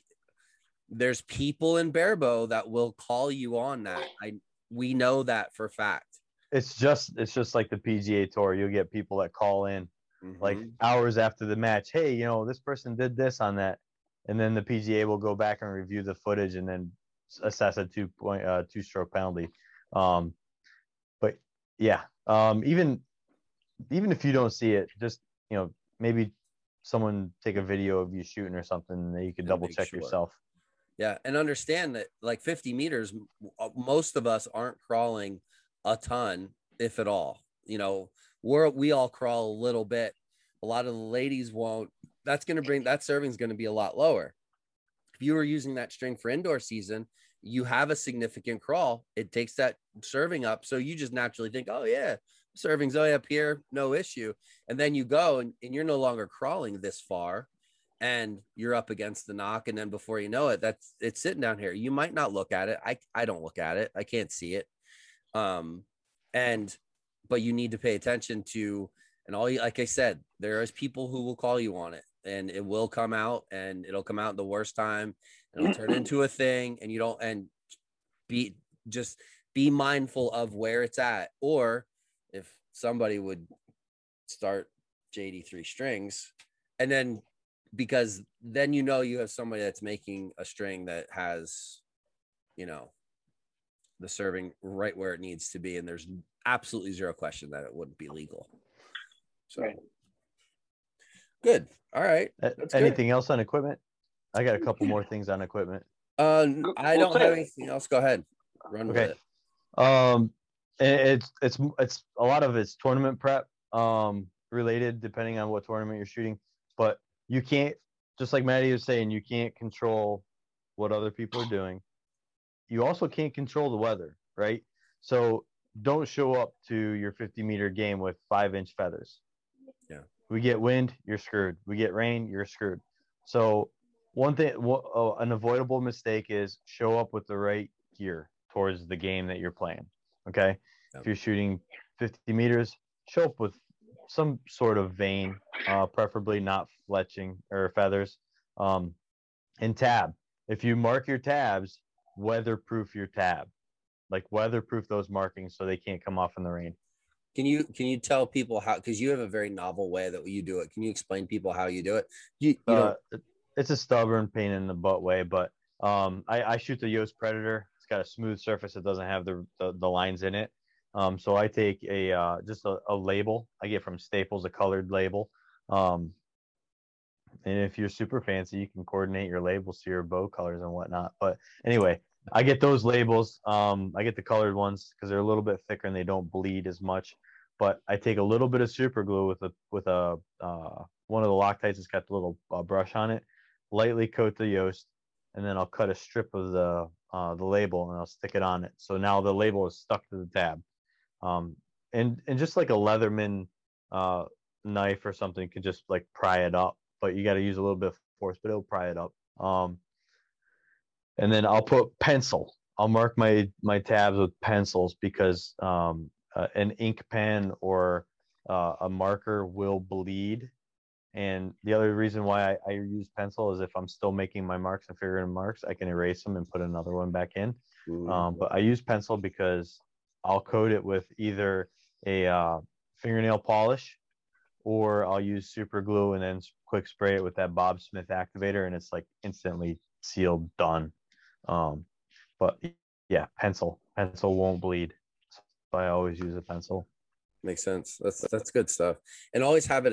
there's people in Barebow that will call you on that. We know that for a fact. It's just like the PGA Tour. You'll get people that call in like hours after the match. Hey, you know, this person did this on that. And then the PGA will go back and review the footage and then assess a 2-stroke penalty. But yeah, even if you don't see it, just, you know, maybe someone take a video of you shooting or something that you could double check yourself. Yeah. And understand that like 50 meters, most of us aren't crawling a ton, if at all, you know, we all crawl a little bit. A lot of the ladies won't. That's going to bring, that serving's going to be a lot lower. If you were using that string for indoor season, you have a significant crawl. It takes that serving up. So you just naturally think, oh yeah, serving's way up here, no issue. And then you go and you're no longer crawling this far and you're up against the knock. And then before you know it, that's, it's sitting down here. You might not look at it. I don't look at it. I can't see it. But you need to pay attention to, and all you, like I said, there is people who will call you on it and it will come out and it'll come out the worst time and it'll turn into a thing and you don't, and be mindful of where it's at. Or if somebody would start JD3 strings and then, because then, you know, you have somebody that's making a string that has, you know, the serving right where it needs to be. And there's absolutely zero question that it wouldn't be legal. So right. Good. All right. That's anything good. Else on equipment? I got a couple more things on equipment. I don't have anything else. Go ahead. Run with it. It's a lot of it's tournament prep related, depending on what tournament you're shooting. But you can't, just like Maddie was saying, you can't control what other people are doing. You also can't control the weather, right? So don't show up to your 50-meter game with 5-inch feathers. Yeah. We get wind, you're screwed. We get rain, you're screwed. So one thing, an avoidable mistake is show up with the right gear towards the game that you're playing. Okay. Yep. If you're shooting 50 meters, show up with some sort of vane, preferably not fletching or feathers, and tab. If you mark your tabs, weatherproof your tab, like weatherproof those markings so they can't come off in the rain. Can you tell people how, because you have a very novel way that you do it. Can you explain people how you do it? It's a stubborn pain in the butt way, but I shoot the Yost Predator. It's got a smooth surface. It doesn't have the lines in it. So I take just a label I get from Staples, a colored label. And if you're super fancy, you can coordinate your labels to your bow colors and whatnot. But anyway, I get those labels. I get the colored ones because they're a little bit thicker and they don't bleed as much. But I take a little bit of super glue with one of the Loctites that's got the little brush on it, lightly coat the Yost, and then I'll cut a strip of the label and I'll stick it on it. So now the label is stuck to the tab. And just like a Leatherman knife or something could just like pry it up, but you got to use a little bit of force, but it'll pry it up. And then I'll put pencil. I'll mark my tabs with pencils because an ink pen or a marker will bleed. And the other reason why I use pencil is if I'm still making my marks and figuring marks, I can erase them and put another one back in. But I use pencil because I'll coat it with either a fingernail polish or I'll use super glue and then quick spray it with that Bob Smith activator, and it's like instantly sealed, done. But yeah, pencil won't bleed, so I always use a pencil. Makes sense. That's good stuff. And always have a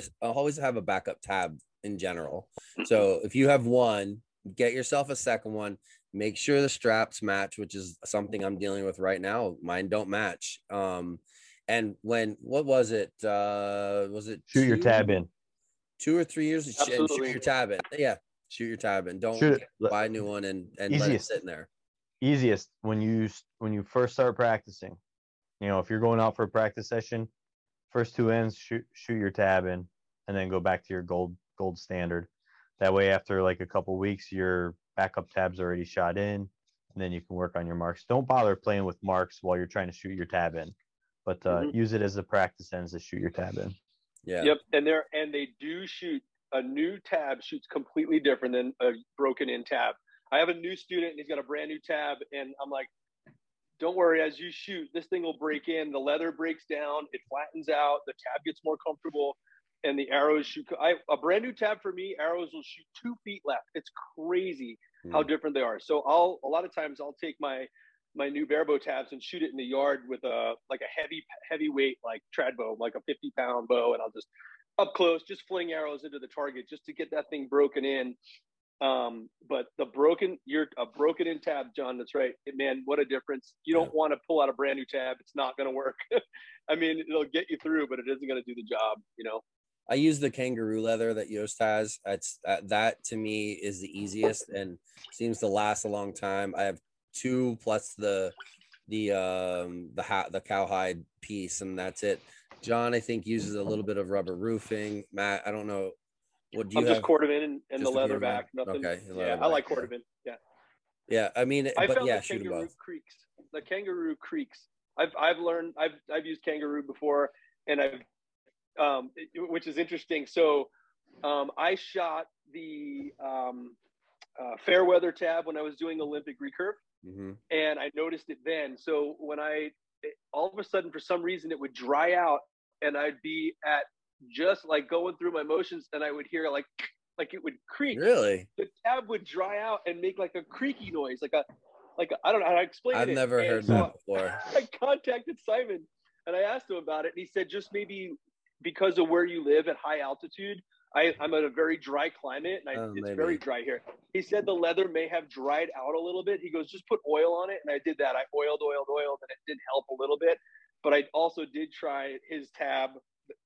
backup tab in general. So if you have one, get yourself a second one. Make sure the straps match, which is something I'm dealing with right now. Mine don't match. And when, what was it? Was it shoot your tab in 2 or 3 years? Absolutely. Shoot your tab in. Yeah. Shoot your tab in. Don't buy a new one and let it sit in there. Easiest when you first start practicing. You know, if you're going out for a practice session, first two ends, shoot your tab in, and then go back to your gold standard. That way, after like a couple weeks, your backup tab's already shot in, and then you can work on your marks. Don't bother playing with marks while you're trying to shoot your tab in, but use it as the practice ends to shoot your tab in. Yeah. Yep. And they do shoot. A new tab shoots completely different than a broken in tab. I have a new student and he's got a brand new tab. And I'm like, don't worry, as you shoot, this thing will break in. The leather breaks down. It flattens out. The tab gets more comfortable and the arrows shoot. A brand new tab for me, arrows will shoot 2 feet left. It's crazy how different they are. So a lot of times I'll take my new barebow tabs and shoot it in the yard with a heavyweight, like trad bow, like a 50-pound bow. And I'll just, up close, just fling arrows into the target just to get that thing broken in. But a broken in tab, John, that's right. Man, what a difference. You don't want to pull out a brand new tab. It's not going to work. I mean, it'll get you through, but it isn't going to do the job, you know? I use the kangaroo leather that Yost has. That to me is the easiest and seems to last a long time. I have two plus the cowhide piece, and that's it. John, I think, uses a little bit of rubber roofing. Matt, I don't know. What do you have? Just cordovan and the leather back. Nothing. Okay. Yeah, I like cordovan. Yeah. Yeah, I mean, shoot them both. The kangaroo creaks. I've used kangaroo before, and I've which is interesting. So I shot the Fairweather tab when I was doing Olympic recurve, and I noticed it then. So when all of a sudden, for some reason, it would dry out, and I'd be at just like going through my motions, and I would hear like it would creak. Really? The tab would dry out and make like a creaky noise, like a, I don't know how to explain it. I've never heard that before. I contacted Simon and I asked him about it, and he said just maybe because of where you live at high altitude. I'm in a very dry climate, and it's very dry here. He said the leather may have dried out a little bit. He goes, just put oil on it, and I did that. I oiled, and it did help a little bit. But I also did try his tab,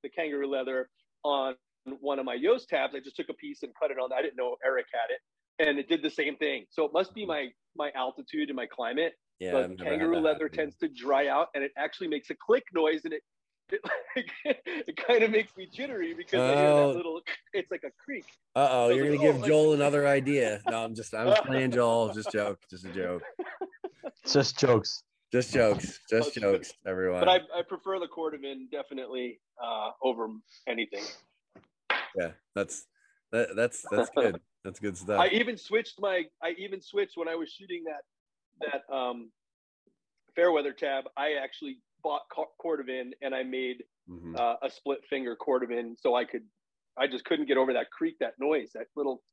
the kangaroo leather, on one of my Yost tabs. I just took a piece and cut it on. I didn't know Eric had it, and it did the same thing. So it must be my altitude and my climate. Yeah, but kangaroo leather tends to dry out, and it actually makes a click noise, and it kind of makes me jittery because I hear that little, it's like a creak. So you're going to give Joel another idea. No, I'm playing Joel. Just a joke. Just jokes, everyone. But I prefer the cordovan definitely over anything. Yeah, that's good. That's good stuff. I even switched when I was shooting that Fairweather tab. I actually bought cordovan, and I made a split finger cordovan, so I just couldn't get over that creak, that noise, that little,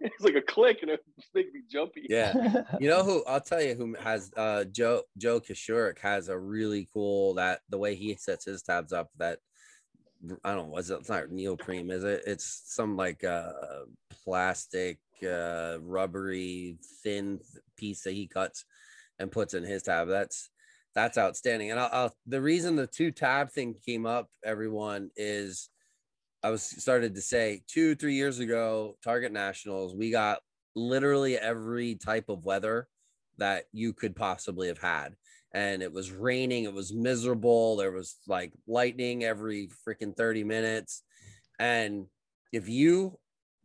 it's like a click, and it just makes me jumpy. Yeah. You know who, I'll tell you who has, Joel Kishurik has a really cool, the way he sets his tabs up, that, I don't know, it's not neoprene, is it? It's some like plastic, rubbery, thin piece that he cuts and puts in his tab. That's outstanding. And the reason the two tab thing came up, everyone, is I started to say 2-3 years ago, Target Nationals, we got literally every type of weather that you could possibly have had. And it was raining. It was miserable. There was like lightning every freaking 30 minutes. And if you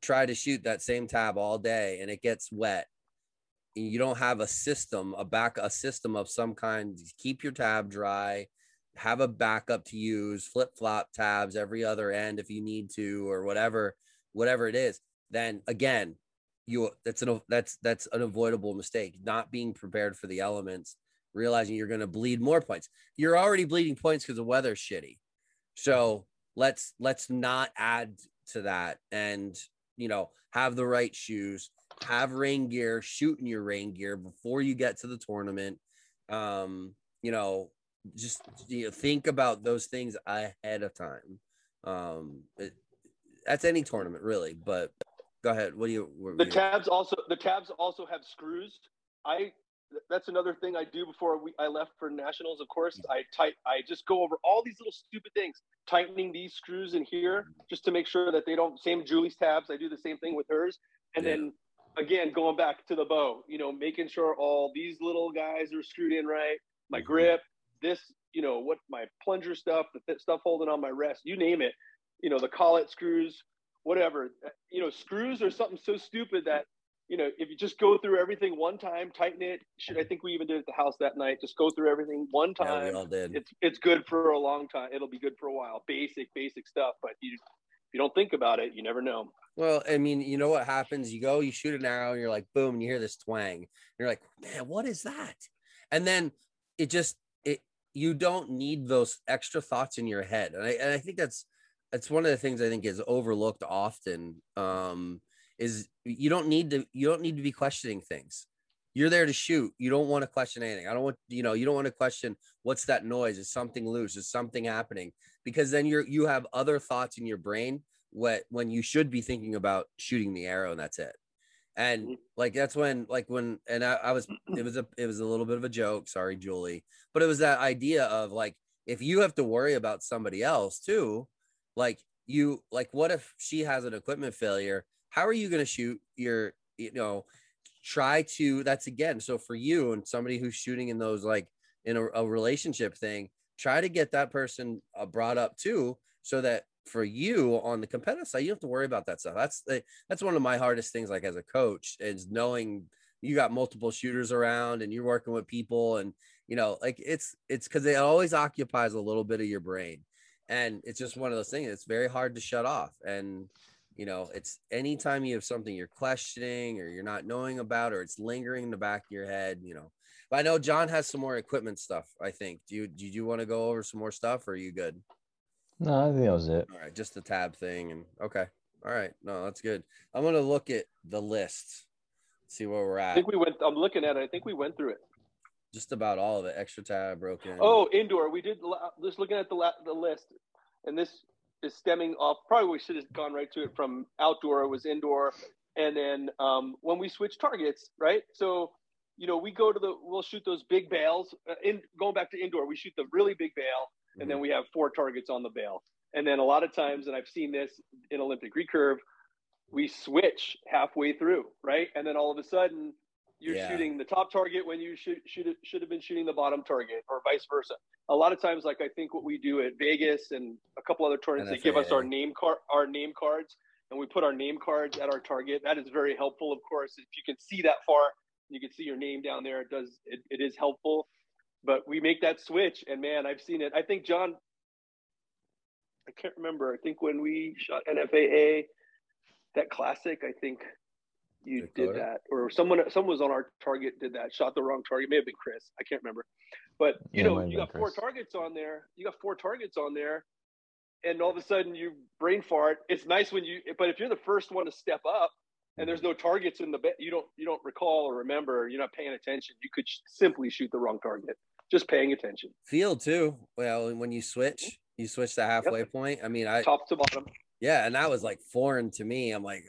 try to shoot that same tab all day and it gets wet, you don't have a system of some kind. Keep your tab dry, have a backup to use, flip-flop tabs every other end if you need to, or whatever it is. Then again, that's an avoidable mistake, not being prepared for the elements, realizing you're going to bleed more points. You're already bleeding points because the weather's shitty. So let's not add to that, and have the right shoes, have rain gear, shoot in your rain gear before you get to the tournament. Think about those things ahead of time. That's any tournament really, but go ahead. The tabs also have screws. That's another thing I do before I left for nationals. Of course, I just go over all these little stupid things, tightening these screws in here just to make sure that they don't, same Julie's tabs. I do the same thing with hers. And then again, going back to the bow, making sure all these little guys are screwed in right, my grip, this, what my plunger stuff, the stuff holding on my rest, you name it, the collet screws, whatever, screws are something so stupid that, if you just go through everything one time, tighten it. Shit, I think we even did it at the house that night. Just go through everything one time. Yeah, we all did. It's good for a long time. It'll be good for a while. Basic stuff. But if you don't think about it, you never know. Well, I mean, you know what happens? You go, you shoot an arrow, and you're like, boom, and you hear this twang. And you're like, man, what is that? And then it just you don't need those extra thoughts in your head. And I think that's one of the things I think is overlooked often. Is you don't need to be questioning things. You're there to shoot. You don't want to question anything. You don't want to question what's that noise? Is something loose? Is something happening? Because then you have other thoughts in your brain when you should be thinking about shooting the arrow, and that's it. And it was a little bit of a joke, sorry, Julie, but it was that idea of if you have to worry about somebody else too, you, like, what if she has an equipment failure? How are you going to shoot your, you know, try to, that's again. So for you and somebody who's shooting in those, like in a relationship thing, try to get that person brought up too, so that for you on the competitive side, you don't have to worry about that stuff. That's one of my hardest things, like as a coach, is knowing you got multiple shooters around and you're working with people, and, you know, like it's because it always occupies a little bit of your brain. And it's just one of those things. It's very hard to shut off. And, you know, it's anytime you have something you're questioning or you're not knowing about, or it's lingering in the back of your head, you know. But I know John has some more equipment stuff, I think. Do you want to go over some more stuff, or are you good? No, I think that was it. All right, just the tab thing. And okay. All right. No, that's good. I'm going to look at the list, see where we're at. I'm looking at it. I think we went through it. Just about all of it. Extra tab, broken. Oh, indoor. We did, just looking at the list, and this is stemming off, probably we should have gone right to it from outdoor, it was indoor. And then when we switch targets, right? So, you know, we'll shoot those big bales. Going back to indoor, we shoot the really big bale, and then we have 4 targets on the bale. And then a lot of times, and I've seen this in Olympic recurve, we switch halfway through, right? And then all of a sudden, you're shooting the top target when you should have been shooting the bottom target, or vice versa. A lot of times, like I think what we do at Vegas and a couple other tournaments, NFAA. They give us our name cards, and we put our name cards at our target. That is very helpful, of course. If you can see that far, you can see your name down there. It is helpful, but we make that switch, and man, I've seen it. I think John, I can't remember. I think when we shot NFAA, that classic, I think. You did that, or someone was on our target, did that, shot the wrong target. May have been Chris, I can't remember. But you know, you got 4 targets on there. And all of a sudden you brain fart. It's nice but if you're the first one to step up and there's no targets in the bed, you don't recall or remember, you're not paying attention. You could simply shoot the wrong target. Just paying attention. Field too. Well, when you switch the halfway point. I mean, top to bottom. Yeah, and that was like foreign to me. I'm like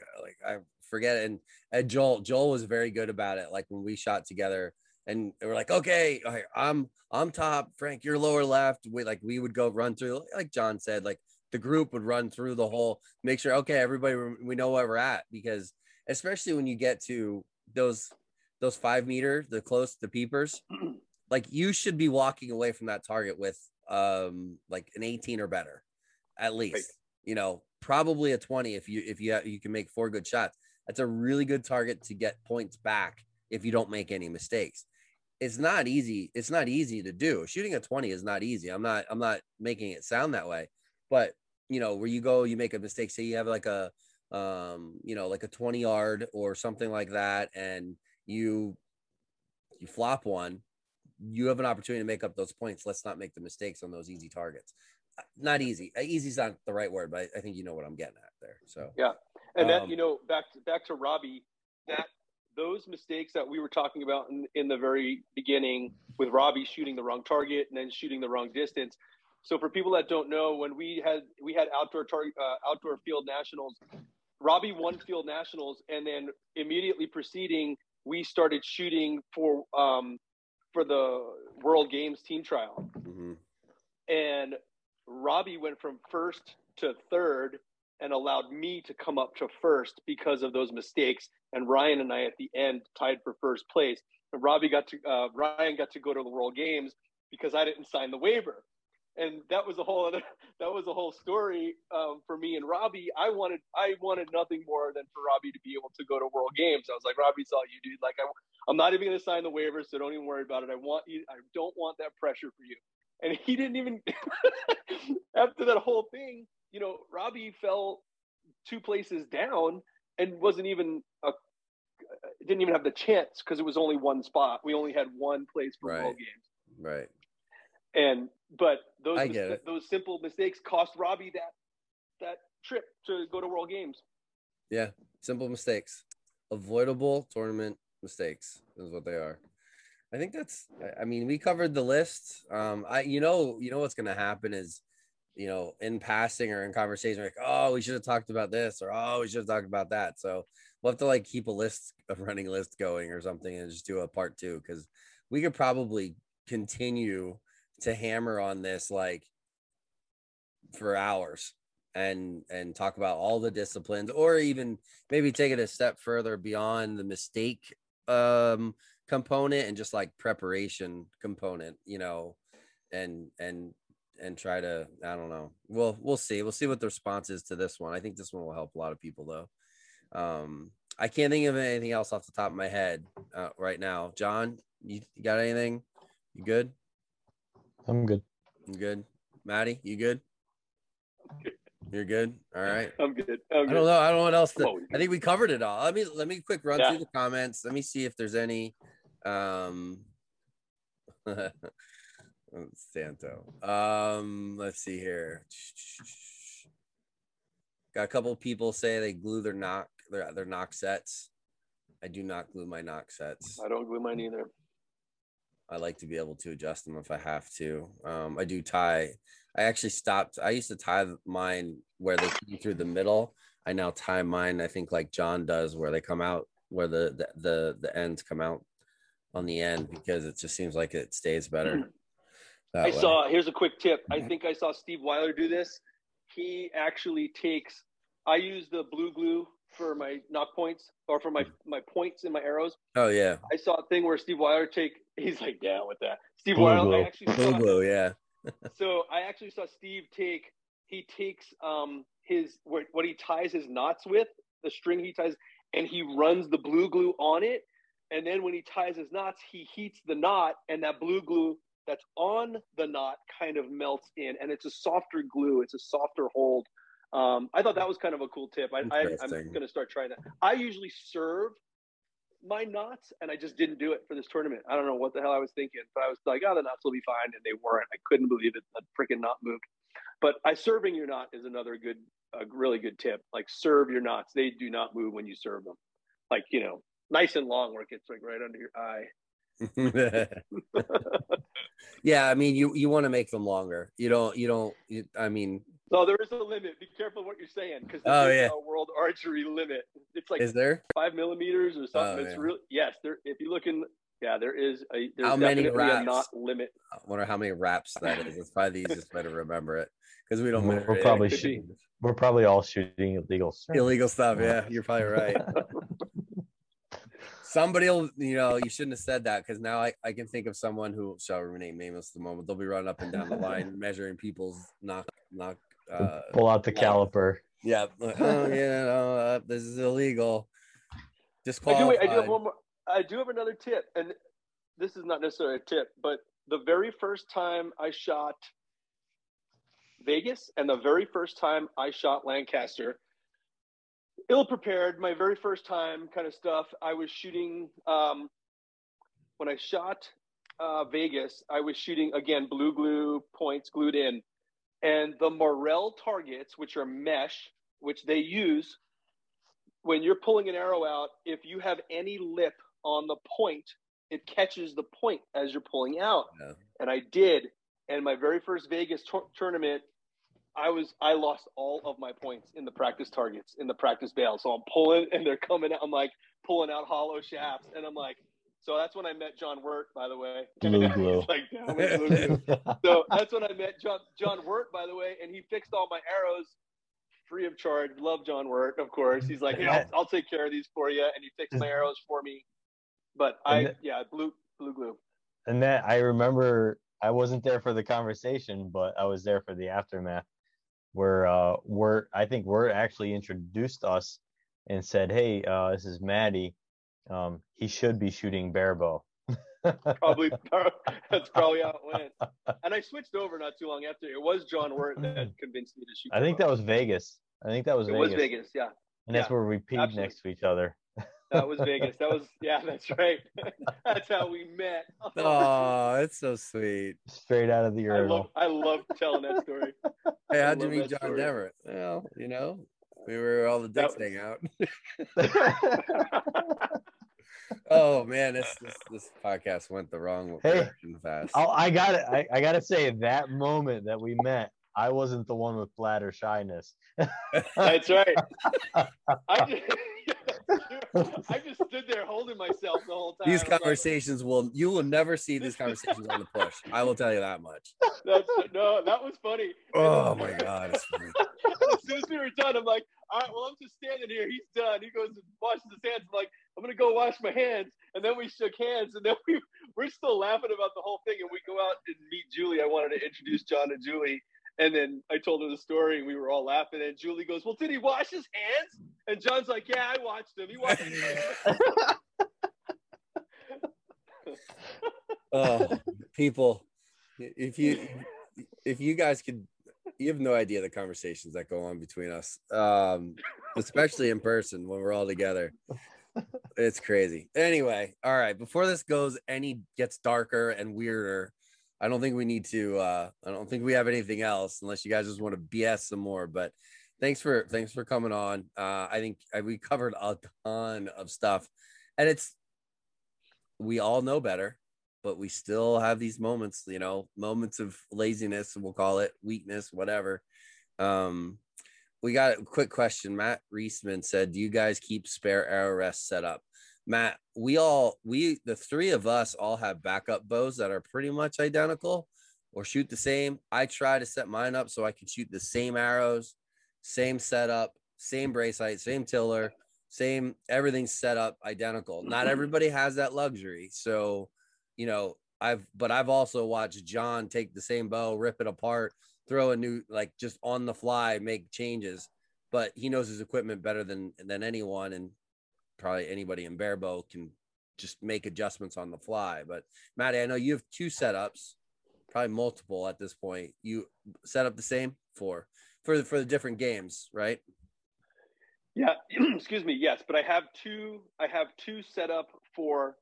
I forget it. And Joel was very good about it. Like when we shot together, and we're like, okay, all right, I'm top, Frank, you're lower left. We would go run through, like John said, like the group would run through the whole, make sure, okay, everybody, we know where we're at, because especially when you get to those 5 meter, the peepers, like you should be walking away from that target with like an 18 or better, at least, you know, probably a 20 if you can make 4 good shots. That's a really good target to get points back if you don't make any mistakes. It's not easy. It's not easy to do. Shooting a 20 is not easy. I'm not making it sound that way, but you know, where you go, you make a mistake. Say you have like a, you know, like a 20 yard or something like that, and you flop one, you have an opportunity to make up those points. Let's not make the mistakes on those easy targets. Not easy. Easy is not the right word, but I think you know what I'm getting at there. So yeah. And that, you know, back to Robbie, that those mistakes that we were talking about in the very beginning with Robbie shooting the wrong target and then shooting the wrong distance. So for people that don't know, when we had outdoor field nationals, Robbie won field nationals, and then immediately preceding, we started shooting for the World Games team trial, and Robbie went from first to third and allowed me to come up to first because of those mistakes. And Ryan and I at the end tied for first place. And Ryan got to go to the World Games because I didn't sign the waiver. And that was a whole story for me and Robbie. I wanted nothing more than for Robbie to be able to go to World Games. I was like, Robbie, it's all you, dude. Like, I'm not even going to sign the waiver, so don't even worry about it. I don't want that pressure for you. And he didn't even, after that whole thing, you know, Robbie fell 2 places down and didn't even have the chance because it was only 1 spot. We only had 1 place for World Games. Right. And but those simple mistakes cost Robbie that trip to go to World Games. Yeah, simple mistakes, avoidable tournament mistakes is what they are. I think that's. I mean, we covered the list. You know what's going to happen is, you know, in passing or in conversation, like, oh, we should have talked about this, or oh, we should have talked about that. So we'll have to like keep a running list going or something, and just do a part 2, because we could probably continue to hammer on this like for hours and talk about all the disciplines, or even maybe take it a step further beyond the mistake component and just like preparation component, you know, and try to, I don't know. We'll see what the response is to this one. I think this one will help a lot of people though. I can't think of anything else off the top of my head right now. John, you got anything? You good? I'm good. You good? Maddie, you good? You're good? All right. I'm good. I don't know. I don't know what else. I think we covered it all. Let me quick run through the comments. Let me see if there's any. Santo. Let's see here. Got a couple of people say they glue their knock sets. I do not glue my knock sets. I don't glue mine either. I like to be able to adjust them if I have to. I do tie. I actually stopped. I used to tie mine where they came through the middle. I now tie mine, I think, like John does, where they come out, where the ends come out on the end, because it just seems like it stays better. Here's a quick tip. I think I saw Steve Weiler do this. He actually takes, I use the blue glue for my knock points, or for my points in my arrows. Oh yeah. I saw a thing where Steve Weiler he's like down with that. Steve Weiler, blue glue, yeah. So I actually saw Steve takes his, what he ties his knots with, the string he ties, and he runs the blue glue on it. And then when he ties his knots, he heats the knot, and that blue glue that's on the knot kind of melts in, and it's a softer glue. It's a softer hold. I thought that was kind of a cool tip. I'm going to start trying that. I usually serve my knots, and I just didn't do it for this tournament. I don't know what the hell I was thinking, but I was like, oh, the knots will be fine, and they weren't. I couldn't believe it. That freaking knot moved. But serving your knot is another good, really good tip. Like, serve your knots. They do not move when you serve them. Like, you know, nice and long where it gets like right under your eye. Yeah, I mean, you want to make them longer. No, there is a limit. Be careful what you're saying, because there's a world archery limit. It's like, is there 5 millimeters or something? Oh, it's really, yes. There, if you look in, yeah, there is a. There's how many wraps? A knot limit. I wonder how many wraps that is. It's probably the easiest way to remember it, because we don't. We're probably all shooting illegal stuff. Illegal stuff. Yeah, you're probably right. Somebody will, you know, you shouldn't have said that, because now I can think of someone who shall remain nameless at the moment. They'll be running up and down the line measuring people's knock. Pull out the caliper. Yeah. This is illegal. Disqualified. I do have one more. I do have another tip, and this is not necessarily a tip, but the very first time I shot Vegas and the very first time I shot Lancaster, ill-prepared, my very first time kind of stuff, I was shooting, when I shot Vegas, I was shooting, again, blue glue, points glued in. And the Morel targets, which are mesh, which they use, when you're pulling an arrow out, if you have any lip on the point, it catches the point as you're pulling out. Yeah. And I did. And my very first Vegas tournament, I lost all of my points in the practice targets, in the practice bales. So I'm pulling and they're coming out. I'm like pulling out hollow shafts. And I'm like, so that's when I met John Wirt, by the way. Blue glue. Like, blue glue. So that's when I met John Wirt, by the way, and he fixed all my arrows free of charge. Love John Wirt, of course. He's like, hey, I'll take care of these for you, and he fixed my arrows for me. But blue glue. And that, I remember, I wasn't there for the conversation, but I was there for the aftermath, where Wirt actually introduced us and said, hey, this is Maddie. He should be shooting bare bow. That's probably how it went. And I switched over not too long after. It was John Wirt that convinced me to shoot. That was Vegas. I think that was Vegas. It was Vegas, yeah. And that's where we peed next to each other. That was Vegas. That was, yeah, that's right. That's how we met. Oh, that's so sweet. Straight out of the urinal. I love telling that story. Hey, how'd you meet John Demmer? Well, you know, we were all the dicks hang out. Oh man, this podcast went the wrong direction fast. I gotta say, that moment that we met, I wasn't the one with bladder shyness. That's right. I did. I just stood there holding myself the whole time. These conversations will, you will never see these conversations on the push. I will tell you that much. That's, no, that was funny. Oh my God. It's funny. As soon as we were done, I'm like, all right, well, I'm just standing here. He's done. He goes and washes his hands. I'm like, I'm going to go wash my hands. And then we shook hands. And then we're still laughing about the whole thing. And we go out and meet Julie. I wanted to introduce John and Julie. And then I told her the story, and we were all laughing. And Julie goes, well, did he wash his hands? And John's like, yeah, I watched him. He washed his hands. Oh, people, if you guys could, you have no idea the conversations that go on between us, especially in person when we're all together. It's crazy. Anyway, all right, before this goes any gets darker and weirder, I don't think we need to, I don't think we have anything else unless you guys just want to BS some more, but thanks for coming on. I think we covered a ton of stuff, and we all know better, but we still have these moments, moments of laziness, we'll call it, weakness, whatever. We got a quick question. Matt Reisman said, do you guys keep spare arrow rests set up? Matt, the three of us all have backup bows that are pretty much identical or shoot the same. I try to set mine up so I can shoot the same arrows, same setup, same brace height, same tiller, same, everything's set up identical. Not everybody has that luxury. So, I've also watched John take the same bow, rip it apart, throw a new, just on the fly, make changes, but he knows his equipment better than anyone. And probably anybody in bare bow can just make adjustments on the fly. But Maddie, I know you have two setups, probably multiple at this point. You set up the same for the different games, right? Yeah. Excuse me. Yes. But I have two set up for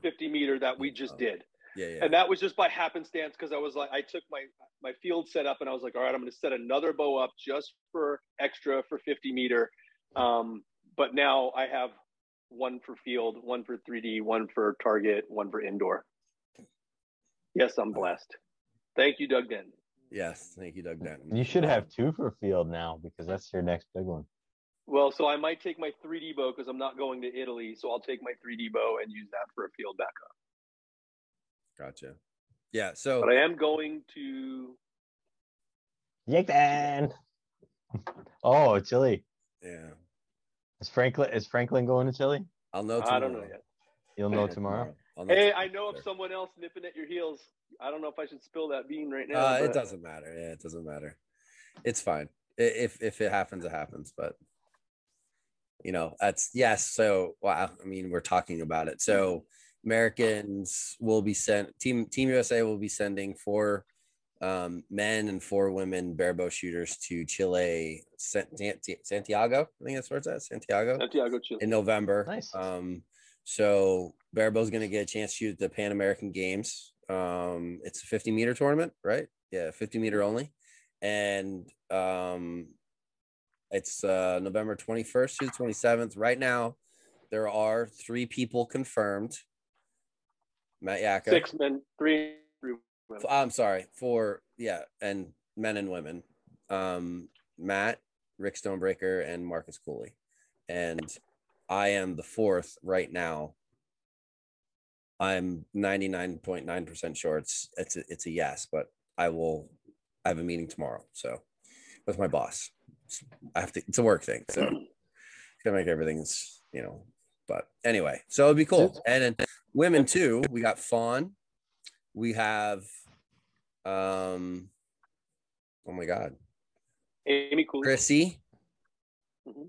50 meter that we just did. Yeah. And that was just by happenstance. Cause I was like, I took my field set up and I was like, all right, I'm going to set another bow up just for extra for 50 meter. But now I have one for field, one for 3D, one for target, one for indoor. Yes, I'm blessed. Thank you, Doug Den. Yes, thank you, Doug Den. You should have two for field now because that's your next big one. Well, so I might take my 3D bow because I'm not going to Italy. So I'll take my 3D bow and use that for a field backup. Gotcha. Yeah, so. But I am going to. Yankton. Oh, Chile. Yeah. Is Franklin going to Chile? I'll know tomorrow. I don't know yet. You'll know tomorrow? Hey, I know of someone else nipping at your heels. I don't know if I should spill that bean right now. It doesn't matter. Yeah, it doesn't matter. It's fine. If it happens, it happens. But, that's, yes. So, wow. I mean, we're talking about it. So, Americans will be sent, Team USA will be sending 4 men and 4 women barebow shooters to Chile, Santiago. I think that's where it's at. Santiago, Chile. In November. Nice. So barebow is going to get a chance to shoot at the Pan American Games. It's a 50 meter tournament, right? Yeah, 50 meter only, and it's November 21st to 27th. Right now, there are 3 people confirmed. Matt Yacca. 6 men, 3. I'm sorry, 4, yeah, and men and women. Matt, Rick Stonebreaker, and Marcus Cooley. And I am the 4th right now. I'm 99.9% sure it's a yes, but I have a meeting tomorrow, so with my boss. It's a work thing, so gonna make everything's, but anyway, so it'd be cool. And then women too, we got Fawn. We have, oh my God, Amy Cooley, Chrissy, mm-hmm.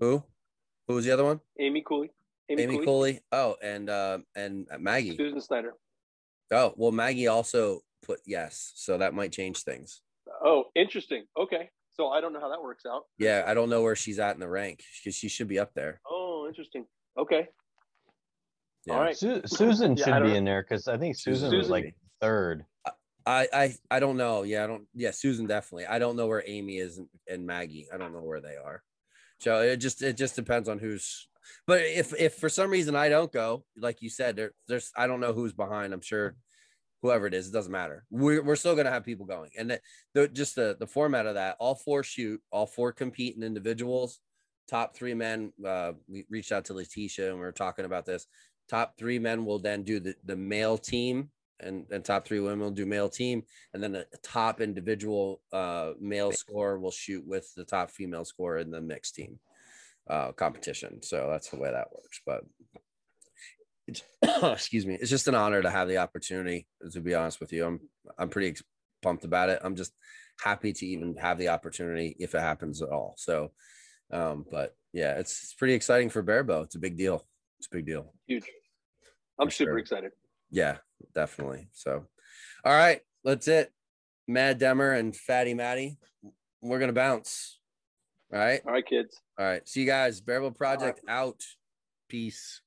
Who was the other one? Amy Cooley, Amy Cooley. Oh, and Maggie, Susan Snyder. Oh well, Maggie also put yes, so that might change things. Oh, interesting. Okay, so I don't know how that works out. Yeah, I don't know where she's at in the rank because she should be up there. Oh, interesting. Okay. Yeah. All right, Susan should be in there because I think Susan was like 3rd. I don't know. Yeah, I don't. Yeah, Susan definitely. I don't know where Amy is and Maggie. I don't know where they are. So it just depends on who's. But if for some reason I don't go, like you said, there's I don't know who's behind. I'm sure whoever it is, it doesn't matter. We're still gonna have people going, and just the format of that. All 4 shoot, all 4 compete in individuals. top three men, we reached out to Leticia and we were talking about this. Top three men will then do the male team, and top three women will do male team. And then the top individual male scorer will shoot with the top female scorer in the mixed team competition. So that's the way that works. But it's, excuse me, it's just an honor to have the opportunity, to be honest with you. I'm pretty pumped about it. I'm just happy to even have the opportunity if it happens at all. So, but yeah, it's pretty exciting for Barebow. It's a big deal. It's a big deal. Huge. I'm super excited. Yeah, definitely. So, all right, that's it. Mad Demmer and Fatty Matty. We're going to bounce. All right. All right, kids. All right. See you guys. Barebow Project out. Peace.